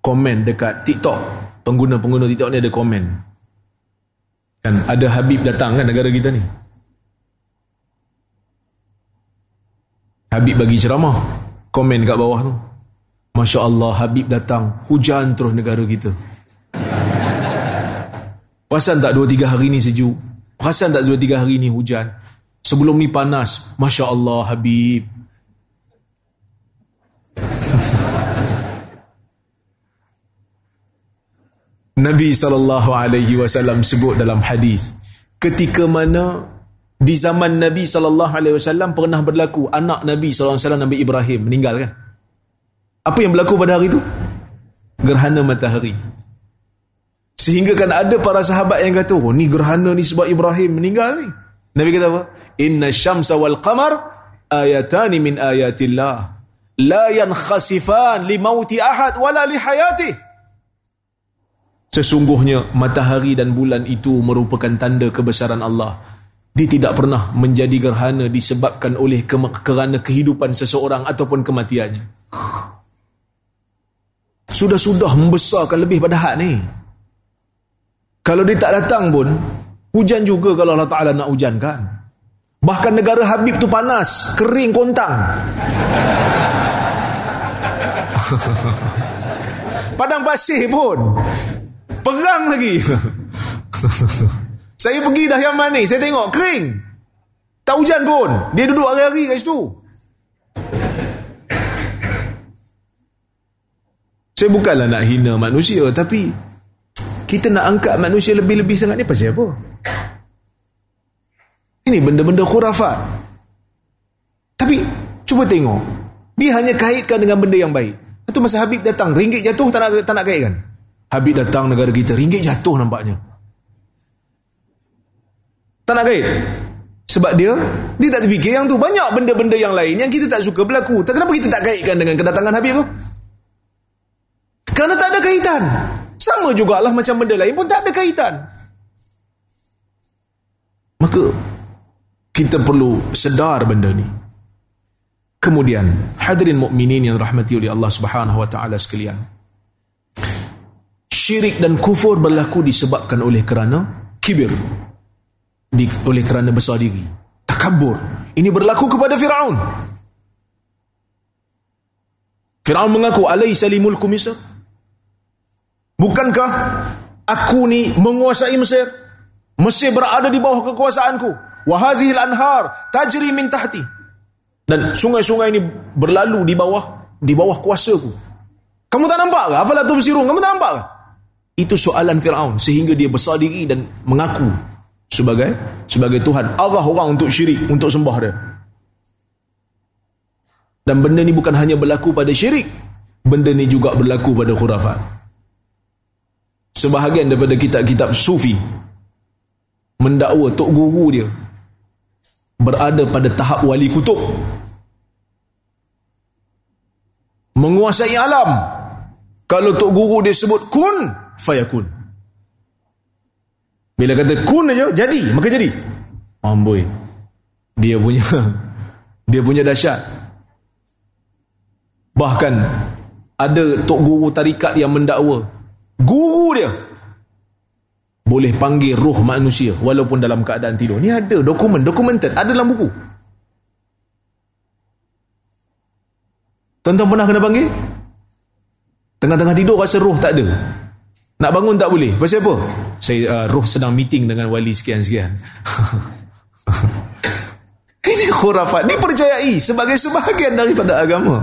komen dekat TikTok. Pengguna-pengguna TikTok ni ada komen. Kan ada Habib datang kan negara kita ni. Habib bagi ceramah, komen kat bawah tu. Masya Allah, Habib datang, hujan terus negara kita. Perasan tak dua tiga hari ni sejuk? Perasan tak dua tiga hari ni hujan? Sebelum ni panas. Masya Allah, Habib. Nabi sallallahu alaihi wasallam sebut dalam hadis, ketika mana di zaman Nabi sallallahu alaihi wasallam pernah berlaku, anak Nabi sallallahu alaihi wasallam, Nabi Ibrahim, meninggal kan? Apa yang berlaku pada hari itu? Gerhana matahari. Sehingga kan ada para sahabat yang kata, oh ni gerhana ni sebab Ibrahim meninggal ni. Nabi kata apa? Inna syamsa wal qamar ayatani min ayatillah la yankhasifan li mauti ahad wala li hayati. Sesungguhnya matahari dan bulan itu merupakan tanda kebesaran Allah. Dia tidak pernah menjadi gerhana disebabkan oleh kerana kehidupan seseorang ataupun kematiannya. Sudah-sudah membesarkan lebih pada hak ni. Kalau dia tak datang pun hujan juga kalau Allah Ta'ala nak hujan kan. Bahkan negara Habib tu panas, kering kontang. Padang pasir pun. Perang lagi. Saya pergi dah yang mana, saya tengok kering. Tak hujan pun. Dia duduk hari-hari kat situ. Saya bukanlah nak hina manusia, tapi kita nak angkat manusia lebih-lebih sangat ni pasal apa? Ini benda-benda khurafat. Tapi cuba tengok, dia hanya kaitkan dengan benda yang baik. Itu masa Habib datang, ringgit jatuh, tak nak, tak nak kaitkan. Habib datang negara kita, ringgit jatuh nampaknya. Tak nak kait. Sebab dia, dia tak terfikir yang tu. Banyak benda-benda yang lain yang kita tak suka berlaku. Kenapa kita tak kaitkan dengan kedatangan Habib tu? Kerana tak ada kaitan. Sama jugalah macam benda lain pun tak ada kaitan. Maka, kita perlu sedar benda ni. Kemudian, hadirin mukminin yang rahmati oleh Allah Subhanahu Wa Taala sekalian. Syirik dan kufur berlaku disebabkan oleh kerana kibir. Di, oleh kerana besar diri, takabur. Ini berlaku kepada Fir'aun. Fir'aun mengaku, alaysa li mulku Misr? Bukankah aku ni menguasai Mesir? Mesir berada di bawah kekuasaanku. Wa hadhil anhar tajri min tahti. Dan sungai-sungai ini berlalu di bawah di bawah kuasaku. Kamu tak nampak ke? Afala tubsirun? Kamu tak nampak ke? Itu soalan Fir'aun sehingga dia besar diri dan mengaku sebagai sebagai Tuhan. Allah orang untuk syirik, untuk sembah dia. Dan benda ni bukan hanya berlaku pada syirik, benda ni juga berlaku pada khurafat. Sebahagian daripada kitab-kitab sufi mendakwa tok guru dia berada pada tahap wali kutub, menguasai alam. Kalau tok guru dia sebut kun fayakun. Bila kata kun aja, jadi, maka jadi. Amboi. Dia punya, dia punya dahsyat. Bahkan, ada tok guru tarikat yang mendakwa, guru dia boleh panggil roh manusia, walaupun dalam keadaan tidur. Ni ada dokumen, dokumented, ada dalam buku. Tuan-tuan pernah kena panggil? Tengah-tengah tidur rasa roh tak ada. Nak bangun tak boleh. Pasal apa? Saya uh, roh sedang meeting dengan wali sekian-sekian. Ini khurafat. Dipercayai sebagai sebahagian daripada agama.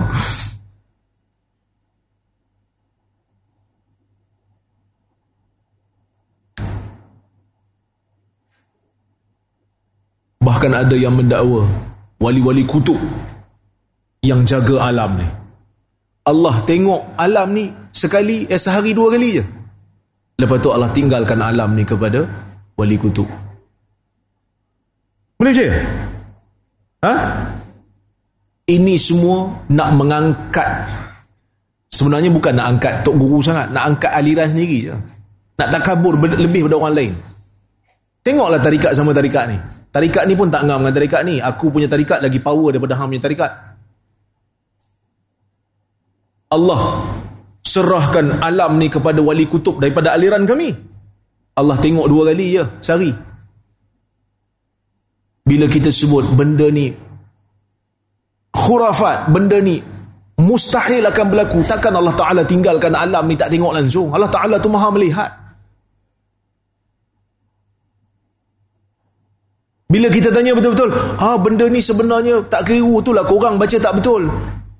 Bahkan ada yang mendakwa wali-wali kutub yang jaga alam ni. Allah tengok alam ni sekali, eh, sehari dua kali je. Lepas tu Allah tinggalkan alam ni kepada wali kutub. Boleh je? Ha? Ini semua nak mengangkat. Sebenarnya bukan nak angkat tok guru sangat. Nak angkat aliran sendiri je. Nak takabur lebih daripada orang lain. Tengoklah tarikat sama tarikat ni. Tarikat ni pun tak ngam dengan tarikat ni. Aku punya tarikat lagi power daripada hang punya tarikat. Allah serahkan alam ni kepada wali kutub daripada aliran kami. Allah tengok dua kali ya, sehari. Bila kita sebut benda ni khurafat, benda ni mustahil akan berlaku. Takkan Allah Ta'ala tinggalkan alam ni tak tengok langsung. Allah Ta'ala tu maha melihat. Bila kita tanya betul-betul, ah benda ni sebenarnya tak keliru, tu lah korang baca tak betul.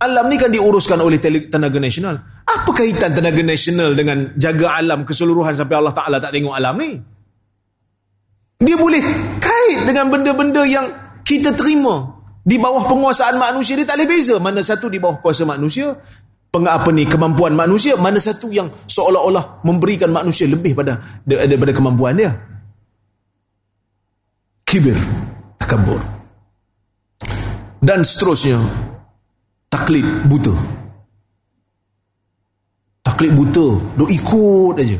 Alam ni kan diuruskan oleh tenaga nasional. Apa kaitan tenaga nasional dengan jaga alam keseluruhan sampai Allah Ta'ala tak tengok alam ni? Dia boleh kait dengan benda-benda yang kita terima di bawah penguasaan manusia. Dia tak boleh beza mana satu di bawah kuasa manusia, pengapa ni kemampuan manusia, mana satu yang seolah-olah memberikan manusia lebih pada daripada kemampuan dia. Kibir, takabur. Dan seterusnya, taklid buta. Taklid buta, duk ikut aja.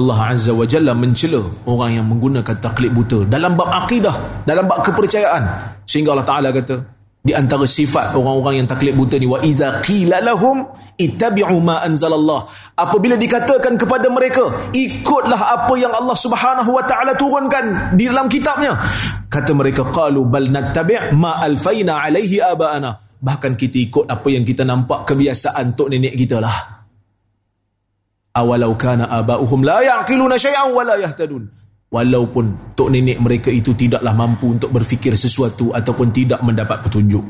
Allah Azza wa Jalla mencela orang yang menggunakan taklid buta dalam bab akidah, dalam bab kepercayaan. Sehingga Allah Ta'ala kata, di antara sifat orang-orang yang taklid buta ni, wa idza qila lahum ittabi'u ma anzalallah. Apabila dikatakan kepada mereka, ikutlah apa yang Allah Subhanahu wa Ta'ala turunkan di dalam kitabnya. Kata mereka, qalu bal nattabi' ma alfaina 'alaihi aba'ana. Bahkan kita ikut apa yang kita nampak kebiasaan tok nenek kita lah. Awalau kana aba'uhum la ya'qiluna syai'an wa la yahtadun. Walaupun tok nenek mereka itu tidaklah mampu untuk berfikir sesuatu ataupun tidak mendapat petunjuk.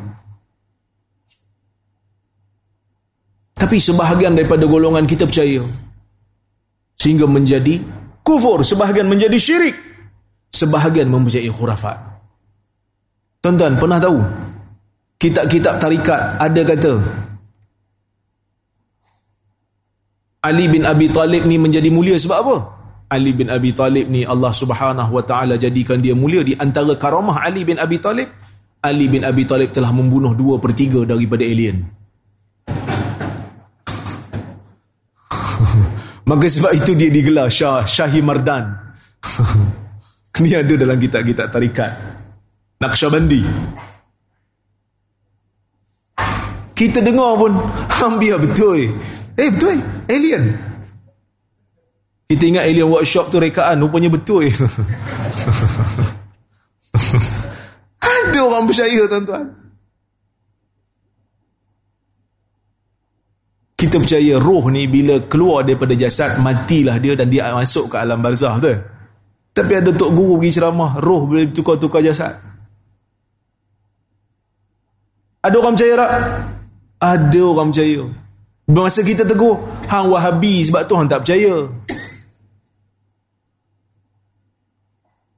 Tapi sebahagian daripada golongan kita percaya. Sehingga menjadi kufur, sebahagian menjadi syirik. sebahagian mempunyai khurafat. Tuan-tuan, pernah tahu kitab-kitab tarikat ada kata Ali bin Abi Talib ni menjadi mulia sebab apa? Ali bin Abi Talib ni Allah Subhanahu Wa Taala jadikan dia mulia. Di antara karamah Ali bin Abi Talib, Ali bin Abi Talib telah membunuh dua per tiga daripada alien. Maka sebab itu dia digelar Shah, Shahi Mardan. Ini ada dalam kitab-kitab tarikat Naqsyabandi. Kita dengar pun, ambiar betul. Eh betul, alien. Kita ingat alien workshop tu rekaan, rupanya betul. Ada orang percaya, tuan-tuan. Kita percaya roh ni bila keluar daripada jasad, matilah dia dan dia masuk ke alam barzah tu. Tapi ada tok guru pergi ceramah, roh boleh tukar-tukar jasad. Ada orang percaya tak? Ada orang percaya. Masa kita tegur, hang Wahabi sebab tu hang tak percaya.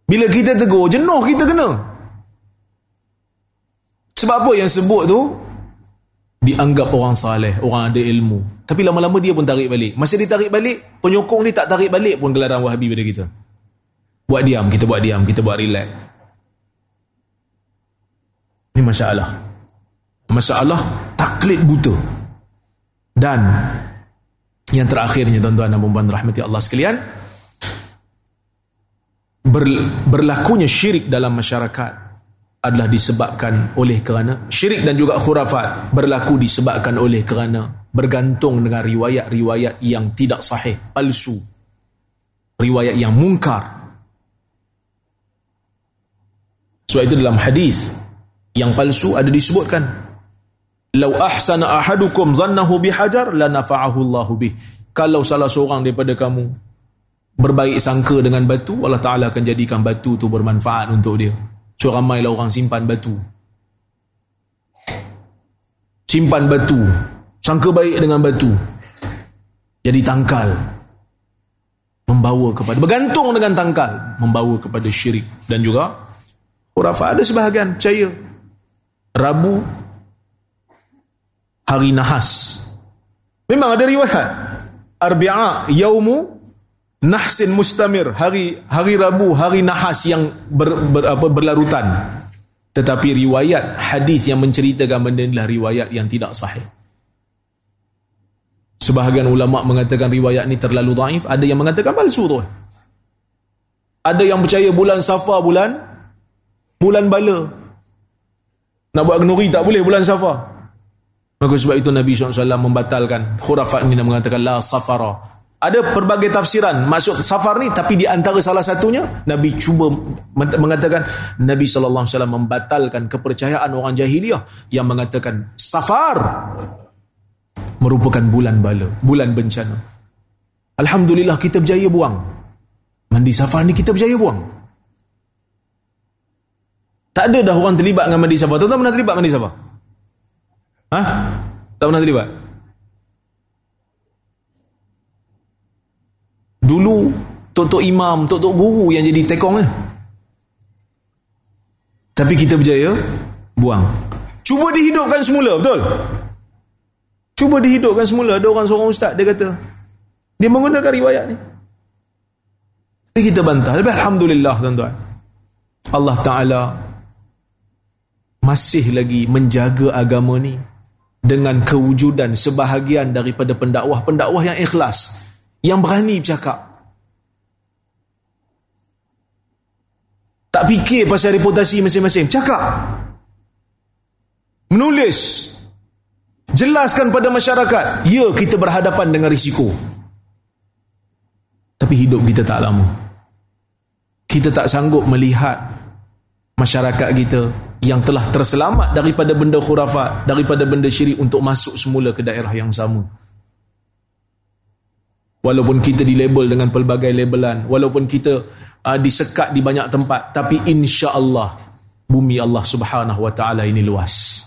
Bila kita tegur, jenuh kita kena. Sebab apa yang sebut tu dianggap orang saleh, orang ada ilmu. Tapi lama-lama dia pun tarik balik. Masa dia tarik balik, penyokong dia tak tarik balik pun gelaran Wahabi pada kita. Buat diam, kita buat diam, kita buat relax. Ini masalah. Masalah taklid buta. Dan yang terakhirnya, tuan-tuan dan puan-puan rahmati Allah sekalian, berlakunya syirik dalam masyarakat adalah disebabkan oleh kerana syirik dan juga khurafat berlaku disebabkan oleh kerana bergantung dengan riwayat-riwayat yang tidak sahih, palsu, riwayat yang mungkar. Sebab itu dalam hadis yang palsu ada disebutkan, "Lau ahsana ahadukum zannahu bihajar la nafa'ahu Allahu bih." Kalau salah seorang daripada kamu berbaik sangka dengan batu, Allah Taala akan jadikan batu tu bermanfaat untuk dia. So, ramailah orang simpan batu. Simpan batu. Sangka baik dengan batu. Jadi tangkal. Membawa kepada, bergantung dengan tangkal. Membawa kepada syirik. Dan juga, khurafat ada sebahagian percaya. Rabu, hari nahas. Memang ada riwayat. Arbi'a, yaumu, nahsin mustamir, hari hari Rabu, hari nahas yang ber, ber, apa, berlarutan. Tetapi riwayat hadis yang menceritakan benda inilah riwayat yang tidak sahih. Sebahagian ulama mengatakan riwayat ni terlalu dhaif, ada yang mengatakan palsu tu. Ada yang percaya bulan Safar bulan bulan bala. Nak buat kenduri tak boleh bulan Safar. Maka sebab itu Nabi sallallahu alaihi wasallam membatalkan khurafat ni dan mengatakan la safara. Ada pelbagai tafsiran maksud safar ni, tapi di antara salah satunya Nabi cuba mengatakan, Nabi sallallahu alaihi wasallam membatalkan kepercayaan orang jahiliyah yang mengatakan safar merupakan bulan bala, bulan bencana. Alhamdulillah kita berjaya buang. Mandi safar ni kita berjaya buang. Tak ada dah orang terlibat dengan mandi safar. Tuan-tuan pernah terlibat mandi safar? Ha? Tak pernah terlibat? Dulu, tok-tok imam, tok-tok guru yang jadi tekong kan? Tapi kita berjaya buang. Cuba dihidupkan semula, betul? Cuba dihidupkan semula. Ada orang seorang ustaz, dia kata, dia menggunakan riwayat ni. Tapi kita bantah. Tapi alhamdulillah, tuan-tuan, Allah Ta'ala masih lagi menjaga agama ni dengan kewujudan sebahagian daripada pendakwah-pendakwah yang ikhlas, yang berani bercakap. Tak fikir pasal reputasi masing-masing. Cakap. Menulis. Jelaskan pada masyarakat. Ya, kita berhadapan dengan risiko. Tapi hidup kita tak lama. Kita tak sanggup melihat masyarakat kita yang telah terselamat daripada benda khurafat, daripada benda syirik untuk masuk semula ke daerah yang sama. Walaupun kita dilabel dengan pelbagai labelan, walaupun kita uh, disekat di banyak tempat, tapi insya-Allah bumi Allah Subhanahu Wa Taala ini luas.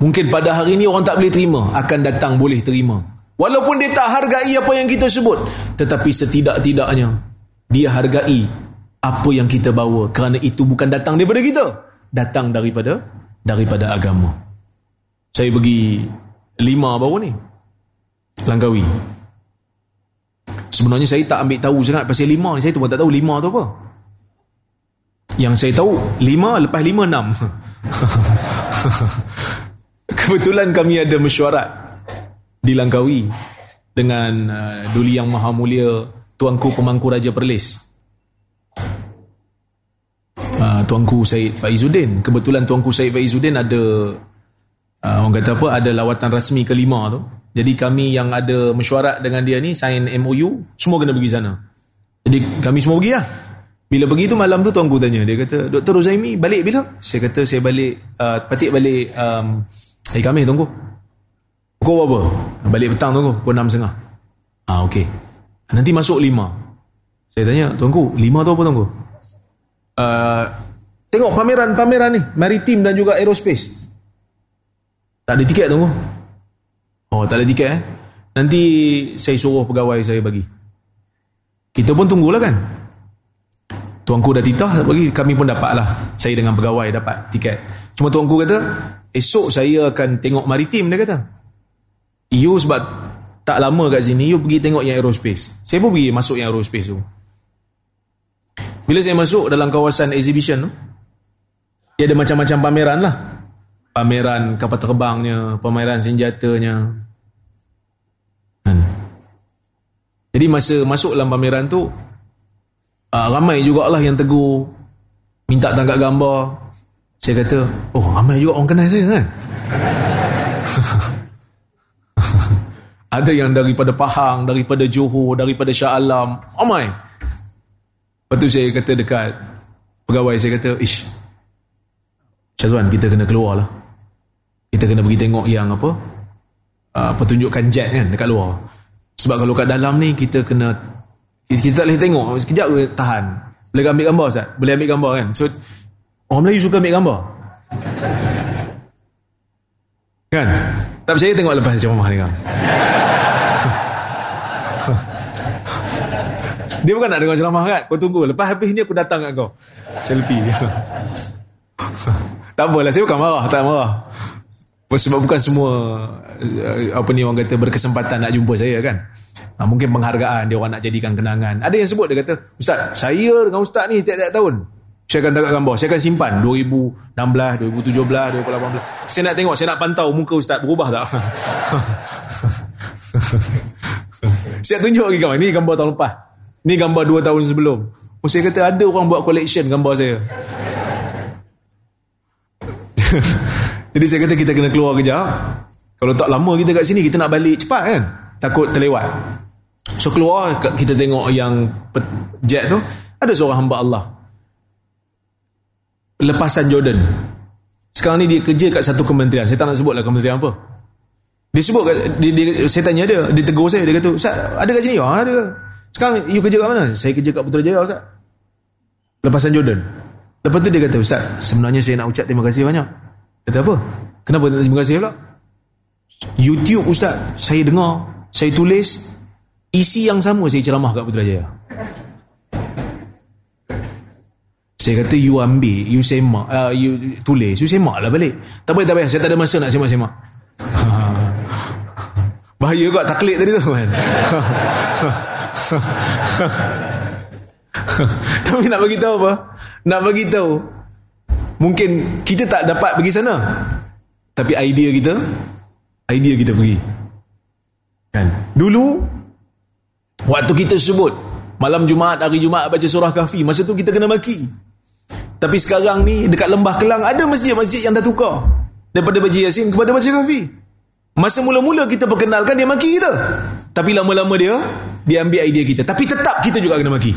Mungkin pada hari ini orang tak boleh terima, akan datang boleh terima. Walaupun dia tak hargai apa yang kita sebut, tetapi setidak-tidaknya dia hargai apa yang kita bawa, kerana itu bukan datang daripada kita, datang daripada daripada agama. Saya pergi lima baru ni Langkawi. Sebenarnya saya tak ambil tahu sangat pasal lima ni, saya tu pun tak tahu lima tu apa. Yang saya tahu lima, lepas lima enam. Kebetulan kami ada mesyuarat di Langkawi dengan uh, Duli Yang Maha Mulia Tuanku Pemangku Raja Perlis, Uh, Tuanku Syed Faizuddin. Kebetulan Tuanku Syed Faizuddin ada uh, orang kata apa, ada lawatan rasmi kelima tu. Jadi kami yang ada mesyuarat dengan dia ni sign M O U, semua kena pergi sana. Jadi kami semua pergi lah. Bila pergi tu malam tu Tuanku tanya, dia kata, "Doktor Rozaimi balik bila?" Saya kata, "Saya balik uh, patik balik um, hari Khamis Tuanku." "Pukul berapa?" "Balik petang Tuanku, pukul enam setengah." "Ah okey. Nanti masuk lima." Saya tanya, "Tuanku, lima tu apa Tuanku?" Uh, tengok pameran-pameran ni, maritim dan juga aerospace." "Tak ada tiket Tuanku." "Oh, tak ada tiket eh? Nanti saya suruh pegawai saya bagi." Kita pun tunggulah kan. Tuanku dah titah bagi, kami pun dapat lah. Saya dengan pegawai dapat tiket. Cuma Tuanku kata, "Esok saya akan tengok maritim," dia kata. "You sebab tak lama kat sini, you pergi tengok yang aerospace." Saya pun pergi masuk yang aerospace tu. Bila saya masuk dalam kawasan exhibition tu, dia ada macam-macam pameran lah. Pameran kapal terbangnya, pameran senjatanya. Hmm. Jadi masa masuk dalam pameran tu, uh, ramai jugalah yang tegur, minta tangkap gambar. Saya kata, "Oh, ramai juga orang kenal saya kan?" Ada yang daripada Pahang, daripada Johor, daripada Shah Alam, ramai. Lepas tu saya kata dekat pegawai, saya kata, "Ish, Syazwan, kita kena keluar lah. Kita kena pergi tengok yang apa, uh, pertunjukan jet kan dekat luar. Sebab kalau kat dalam ni, kita kena, kita tak boleh tengok, sekejap boleh tahan. Boleh ambil gambar Ustaz? Boleh ambil gambar kan?" So, orang Melayu suka ambil gambar. Kan? Tak percaya tengok lepas macam rumah ni kan? Dia bukan nak dengar ceramah kan? Kau tunggu, lepas habis ni aku datang kat kau. Selfie. Tak apalah, saya bukan marah, tak marah. Sebab bukan semua, apa ni orang kata, berkesempatan nak jumpa saya kan? Ha, mungkin penghargaan, dia orang nak jadikan kenangan. Ada yang sebut, dia kata, "Ustaz, saya dengan Ustaz ni tiap-tiap tahun, saya akan tangkap gambar, saya akan simpan dua ribu enam belas, dua ribu tujuh belas, dua ribu lapan belas. Saya nak tengok, saya nak pantau muka Ustaz, berubah tak?" Saya tunjuk lagi kawan, "Ni gambar tahun lepas. Ni gambar dua tahun sebelum." Oh, saya kata, "Ada orang buat collection gambar saya." Jadi saya kata, "Kita kena keluar kejap. Kalau tak lama kita kat sini, kita nak balik cepat kan? Takut terlewat." So keluar, kita tengok yang jet tu. Ada seorang hamba Allah, lepasan Jordan. Sekarang ni dia kerja kat satu kementerian. Saya tak nak sebutlah kementerian apa. Dia sebut, dia, dia, saya tanya dia, dia tegur saya. Dia kata, "Ustaz, ada kat sini?" "Ha, ada." "Sekarang you kerja kat mana?" "Saya kerja kat Putrajaya Ustaz." Lepasan Jordan. Lepas tu dia kata, "Ustaz, sebenarnya saya nak ucap terima kasih banyak." Kata, "Apa? Kenapa nak terima kasih pula?" "YouTube Ustaz, saya dengar, saya tulis, isi yang sama saya ceramah kat Putrajaya." Saya kata, "You ambil, you semak, uh, you tulis, you semak lah balik." "Tak payah, tak payah, saya tak ada masa nak semak-semak." Bahaya kot taklid tadi tu kan. Tapi nak bagi tahu apa? Nak bagi tahu mungkin kita tak dapat pergi sana, tapi idea kita, idea kita pergi. Kan? Dulu waktu kita sebut malam Jumaat, hari Jumaat baca surah Kahfi, masa tu kita kena maki. Tapi sekarang ni dekat Lembah Kelang ada masjid-masjid yang dah tukar daripada baca Yasin kepada baca Kahfi. Masa mula-mula kita perkenalkan, dia maki kita. Tapi lama-lama dia Dia ambil idea kita. Tapi tetap kita juga kena maki.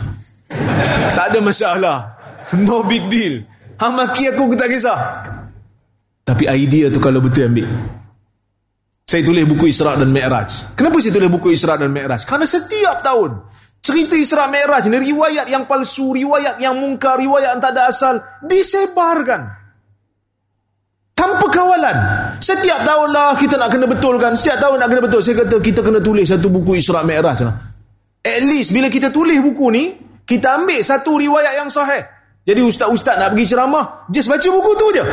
Tak ada masalah. No big deal. Ha, maki aku, aku tak kisah. Tapi idea tu kalau betul ambil. Saya tulis buku Isra' dan Mi'raj. Kenapa saya tulis buku Isra' dan Mi'raj? Karena setiap tahun cerita Isra' Mi'raj ni, riwayat yang palsu, riwayat yang mungkar, riwayat yang tak ada asal, disebarkan tanpa kawalan. Setiap tahun lah kita nak kena betulkan. Setiap tahun nak kena betul. Saya kata, kita kena tulis satu buku Isra' Mi'raj lah. At least bila kita tulis buku ni, Kita ambil satu riwayat yang sahih. Jadi ustaz-ustaz nak pergi ceramah, just baca buku tu je.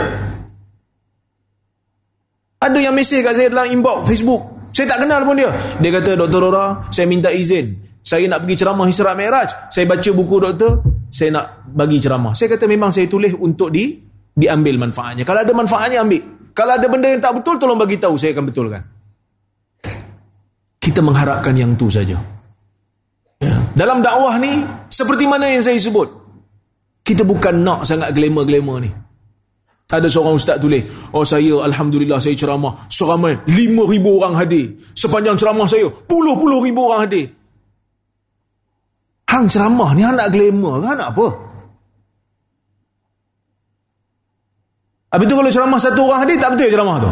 Ada yang mesej kat saya dalam inbox Facebook. Saya tak kenal pun dia. Dia kata, Doktor Rora, saya minta izin. Saya nak pergi ceramah Isra Mi'raj. Saya baca buku doktor, saya nak bagi ceramah. Saya kata memang saya tulis untuk di diambil manfaatnya. Kalau ada manfaatnya, ambil. Kalau ada benda yang tak betul, tolong bagi tahu, saya akan betulkan. Kita mengharapkan yang tu saja. Ya. Dalam dakwah ni, seperti mana yang saya sebut, kita bukan nak sangat glamour-glamour ni. Ada seorang ustaz tulis, oh saya Alhamdulillah saya ceramah, seramai lima ribu orang hadir. Sepanjang ceramah saya, puluh-puluh ribu orang hadir. Hang ceramah ni, hang nak glamour ke? Hang nak apa? Habis tu kalau ceramah satu orang hadir, tak betul ceramah tu.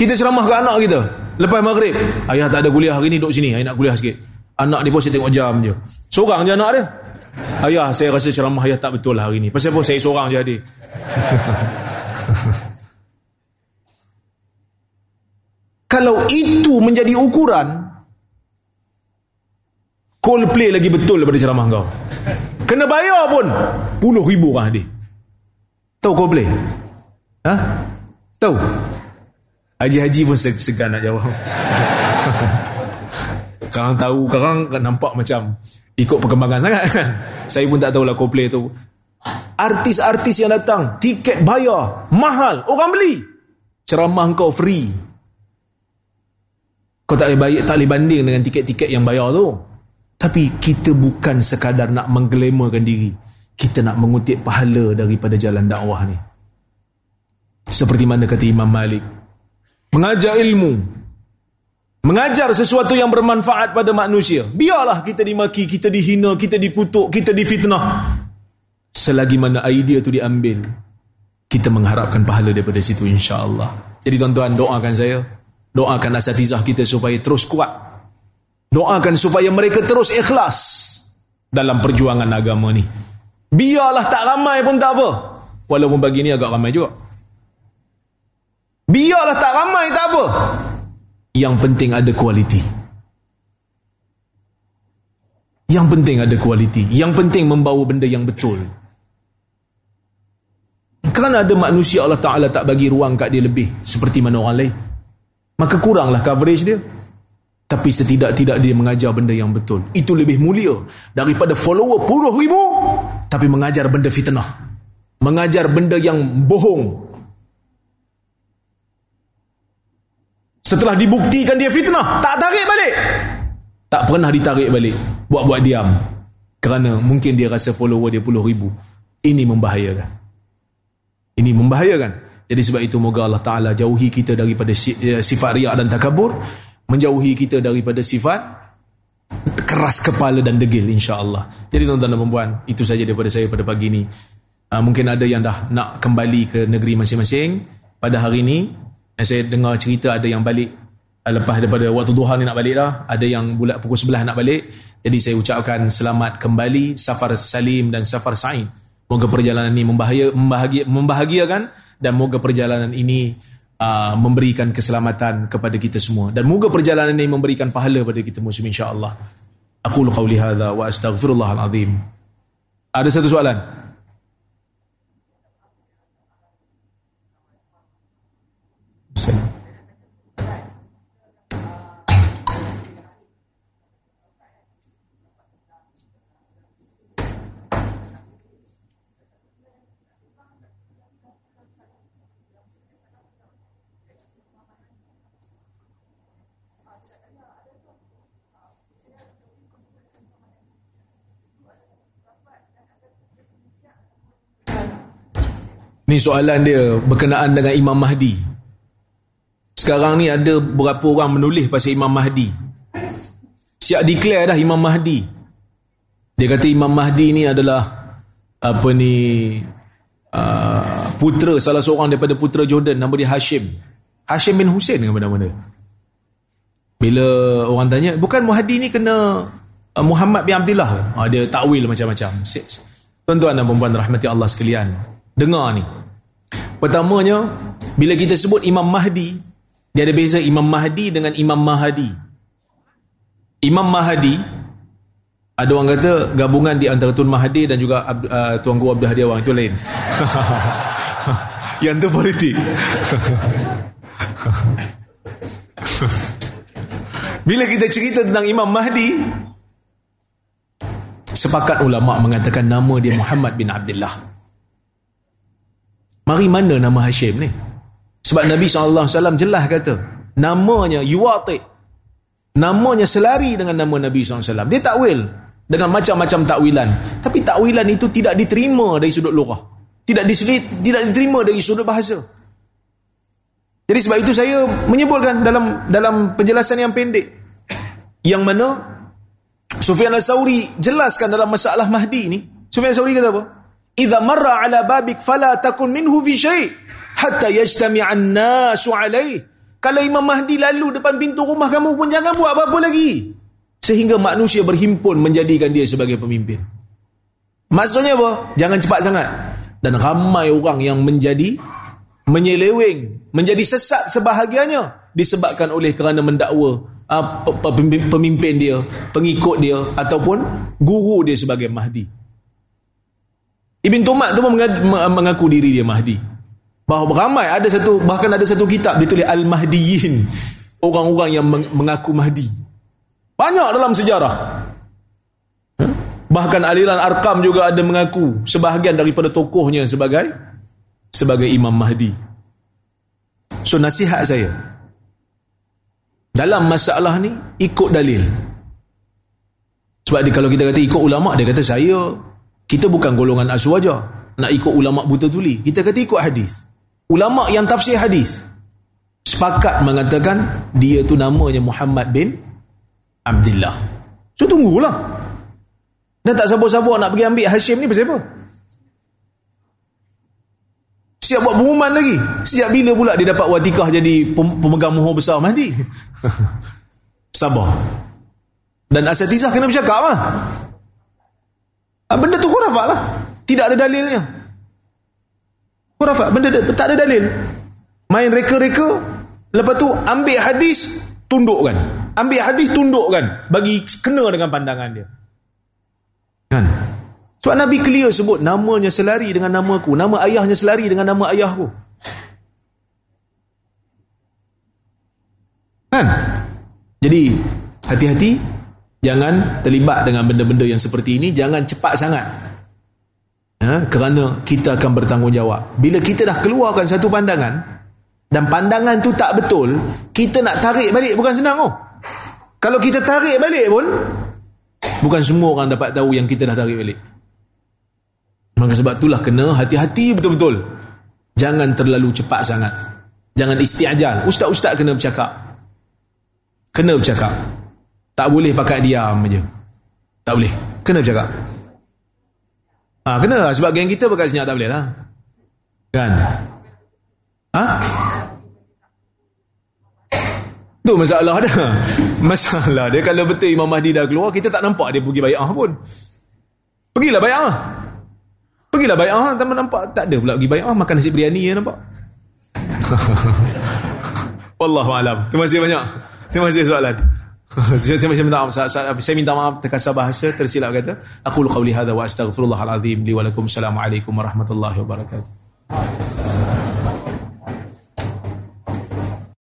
Kita ceramah ke anak kita, lepas maghrib, ayah tak ada kuliah hari ni, duduk sini, ayah nak kuliah sikit. Anak dia pun saya tengok jam je. Seorang je anak dia. Ayah, saya rasa ceramah ayah tak betul lah hari ni. Pasal apa? Saya seorang je hadir. Kalau itu menjadi ukuran, Coldplay lagi betul daripada ceramah kau. Kena bayar pun, puluh ribu orang hadir. Tahu Coldplay? Ha? Tahu? Haji-haji pun segan nak jawab. Korang tahu, korang nampak macam ikut perkembangan sangat kan. Saya pun tak tahulah Coldplay tu. Artis-artis yang datang, tiket bayar, mahal, orang beli. Ceramah kau free. Kau tak boleh bayar, tak boleh banding dengan tiket-tiket yang bayar tu. Tapi kita bukan sekadar nak mengglamourkan diri. Kita nak mengutip pahala daripada jalan dakwah ni. Seperti mana kata Imam Malik, mengajar ilmu, mengajar sesuatu yang bermanfaat pada manusia. Biarlah kita dimaki, kita dihina, kita dikutuk, kita difitnah. Selagi mana idea tu diambil, kita mengharapkan pahala daripada situ, insya-Allah. Jadi tuan-tuan, doakan saya, doakan asatizah kita supaya terus kuat. Doakan supaya mereka terus ikhlas dalam perjuangan agama ni. Biarlah tak ramai pun tak apa. Walaupun bagi ni agak ramai juga. Biarlah tak ramai tak apa. Yang penting ada kualiti. Yang penting ada kualiti. Yang penting membawa benda yang betul. Kerana ada manusia Allah Ta'ala tak bagi ruang kat dia lebih seperti mana orang lain, maka kuranglah coverage dia. Tapi setidak-tidak dia mengajar benda yang betul. Itu lebih mulia daripada follower puluh ribu tapi mengajar benda fitnah, mengajar benda yang bohong. Setelah dibuktikan dia fitnah, tak tarik balik. Tak pernah ditarik balik. Buat-buat diam. Kerana mungkin dia rasa follower dia puluh ribu. Ini membahayakan. Ini membahayakan. Jadi sebab itu moga Allah Ta'ala jauhi kita daripada sifat riak dan takabur. Menjauhi kita daripada sifat keras kepala dan degil, insya-Allah. Jadi tuan-tuan dan puan, itu saja daripada saya pada pagi ini. Mungkin ada yang dah nak kembali ke negeri masing-masing pada hari ini. Saya dengar cerita ada yang balik lepas daripada waktu duha ni nak balik dah. Ada yang bulat pukul sebelah nak balik. Jadi saya ucapkan selamat kembali, safar salim dan safar sa'id. Moga perjalanan ini membahaya, membahagi, membahagiakan. Dan moga perjalanan ini uh, memberikan keselamatan kepada kita semua. Dan moga perjalanan ini memberikan pahala kepada kita semua, insyaAllah. Aqulu qawli hadha wa astaghfirullahal azim. Ada satu soalan? Ini soalan dia berkenaan dengan Imam Mahdi. Sekarang ni ada berapa orang menulis pasal Imam Mahdi. Siap declare dah Imam Mahdi. Dia kata Imam Mahdi ni adalah apa ni uh, putera salah seorang daripada putera Jordan, nama dia Hashim. Hashim bin Hussein dengan nama dia. Bila orang tanya, bukan Mahdi ni kena uh, Muhammad bin Abdullah. Uh, dia takwil macam-macam. Tuan-tuan dan puan-puan rahmati Allah sekalian, dengar ni. Pertamanya, bila kita sebut Imam Mahdi, dia ada beza Imam Mahdi dengan Imam Mahadi. Imam Mahdi Ada orang kata gabungan di antara Tun Mahathir dan juga uh, Tuan Guru Abdul Hadi Awang, itu lain. Yang tu politik. Bila kita cerita tentang Imam Mahdi, sepakat ulama' mengatakan nama dia Muhammad bin Abdullah. Mari mana nama Hashim ni? Sebab Nabi sallallahu alaihi wasallam jelas kata, namanya Yuwati, namanya selari dengan nama Nabi sallallahu alaihi wasallam. Dia takwil dengan macam-macam takwilan. Tapi takwilan itu tidak diterima dari sudut lurah, tidak, tidak diterima dari sudut bahasa. Jadi sebab itu saya menyebutkan dalam dalam penjelasan yang pendek, yang mana Sufyan al-Sauri jelaskan dalam masalah Mahdi ni. Sufyan al-Sauri kata apa? Idza marra ala babik fala takun minhu fi syai hatta yajtami'a an-nasu alayh. Kalau Imam Mahdi lalu depan pintu rumah kamu pun jangan buat apa-apa lagi sehingga manusia berhimpun menjadikan dia sebagai pemimpin. Maksudnya apa? Jangan cepat sangat. Dan ramai orang yang menjadi menyeleweng, menjadi sesat sebahagiannya disebabkan oleh kerana mendakwa uh, pemimpin dia, pengikut dia ataupun guru dia sebagai Mahdi. Ibn Tumat tu pun mengaku diri dia Mahdi. Bahawa ramai, ada satu, bahkan ada satu kitab ditulis Al-Mahdiyin, orang-orang yang mengaku Mahdi. Banyak dalam sejarah. Bahkan aliran Arkam juga ada mengaku sebahagian daripada tokohnya sebagai sebagai Imam Mahdi. So nasihat saya dalam masalah ni, ikut dalil. Sebab dia, kalau kita kata ikut ulama', dia kata saya, kita bukan golongan aswaja nak ikut ulama' buta tuli. Kita kata ikut hadis. Ulama' yang tafsir hadis sepakat mengatakan dia tu namanya Muhammad bin Abdullah. So tunggulah. Dan tak sabar-sabar nak pergi ambil Hashim ni pasal apa? Siap buat pengumuman lagi. Sejak bila pula dia dapat watikah jadi pemegang mohor besar Mahdi? Sabar. Dan asatizah kena bercakap lah. Benda tu khurafat lah. Tidak ada dalilnya. Khurafat, benda tak ada dalil. Main reka-reka, lepas tu ambil hadis, tundukkan. Ambil hadis, tundukkan. Bagi kena dengan pandangan dia. Kan? Sebab Nabi clear sebut, namanya selari dengan nama aku, nama ayahnya selari dengan nama ayahku. Kan? Jadi, hati-hati, jangan terlibat dengan benda-benda yang seperti ini, jangan cepat sangat. Ha? Kerana kita akan bertanggungjawab. Bila kita dah keluarkan satu pandangan, dan pandangan tu tak betul, kita nak tarik balik bukan senang. Oh. Kalau kita tarik balik pun, bukan semua orang dapat tahu yang kita dah tarik balik. Maka sebab itulah kena hati-hati betul-betul. Jangan terlalu cepat sangat. Jangan isti'ajal. Ustaz-ustaz kena bercakap. Kena bercakap. Tak boleh pakai diam je. Tak boleh. Kena bercakap. Ha, kena lah. Sebab geng kita pakai senyap tak boleh lah. Kan? Ha? Tu masalah dia. Masalah dia kalau betul Imam Mahdi dah keluar, kita tak nampak dia pergi bai'ah pun. Pergilah bai'ah. Pergilah bai'ah, tak nampak, tak ada pula pergi bai'ah, makan nasi biryani je nampak. Wallahualam. Terima kasih banyak. Terima kasih soalan. saya, saya, saya minta maaf, saya, saya minta maaf terkasar bahasa, tersilap kata. Aqulu qawli hadha wa astaghfirullahal azim li wa lakum. Assalamualaikum warahmatullahi wabarakatuh.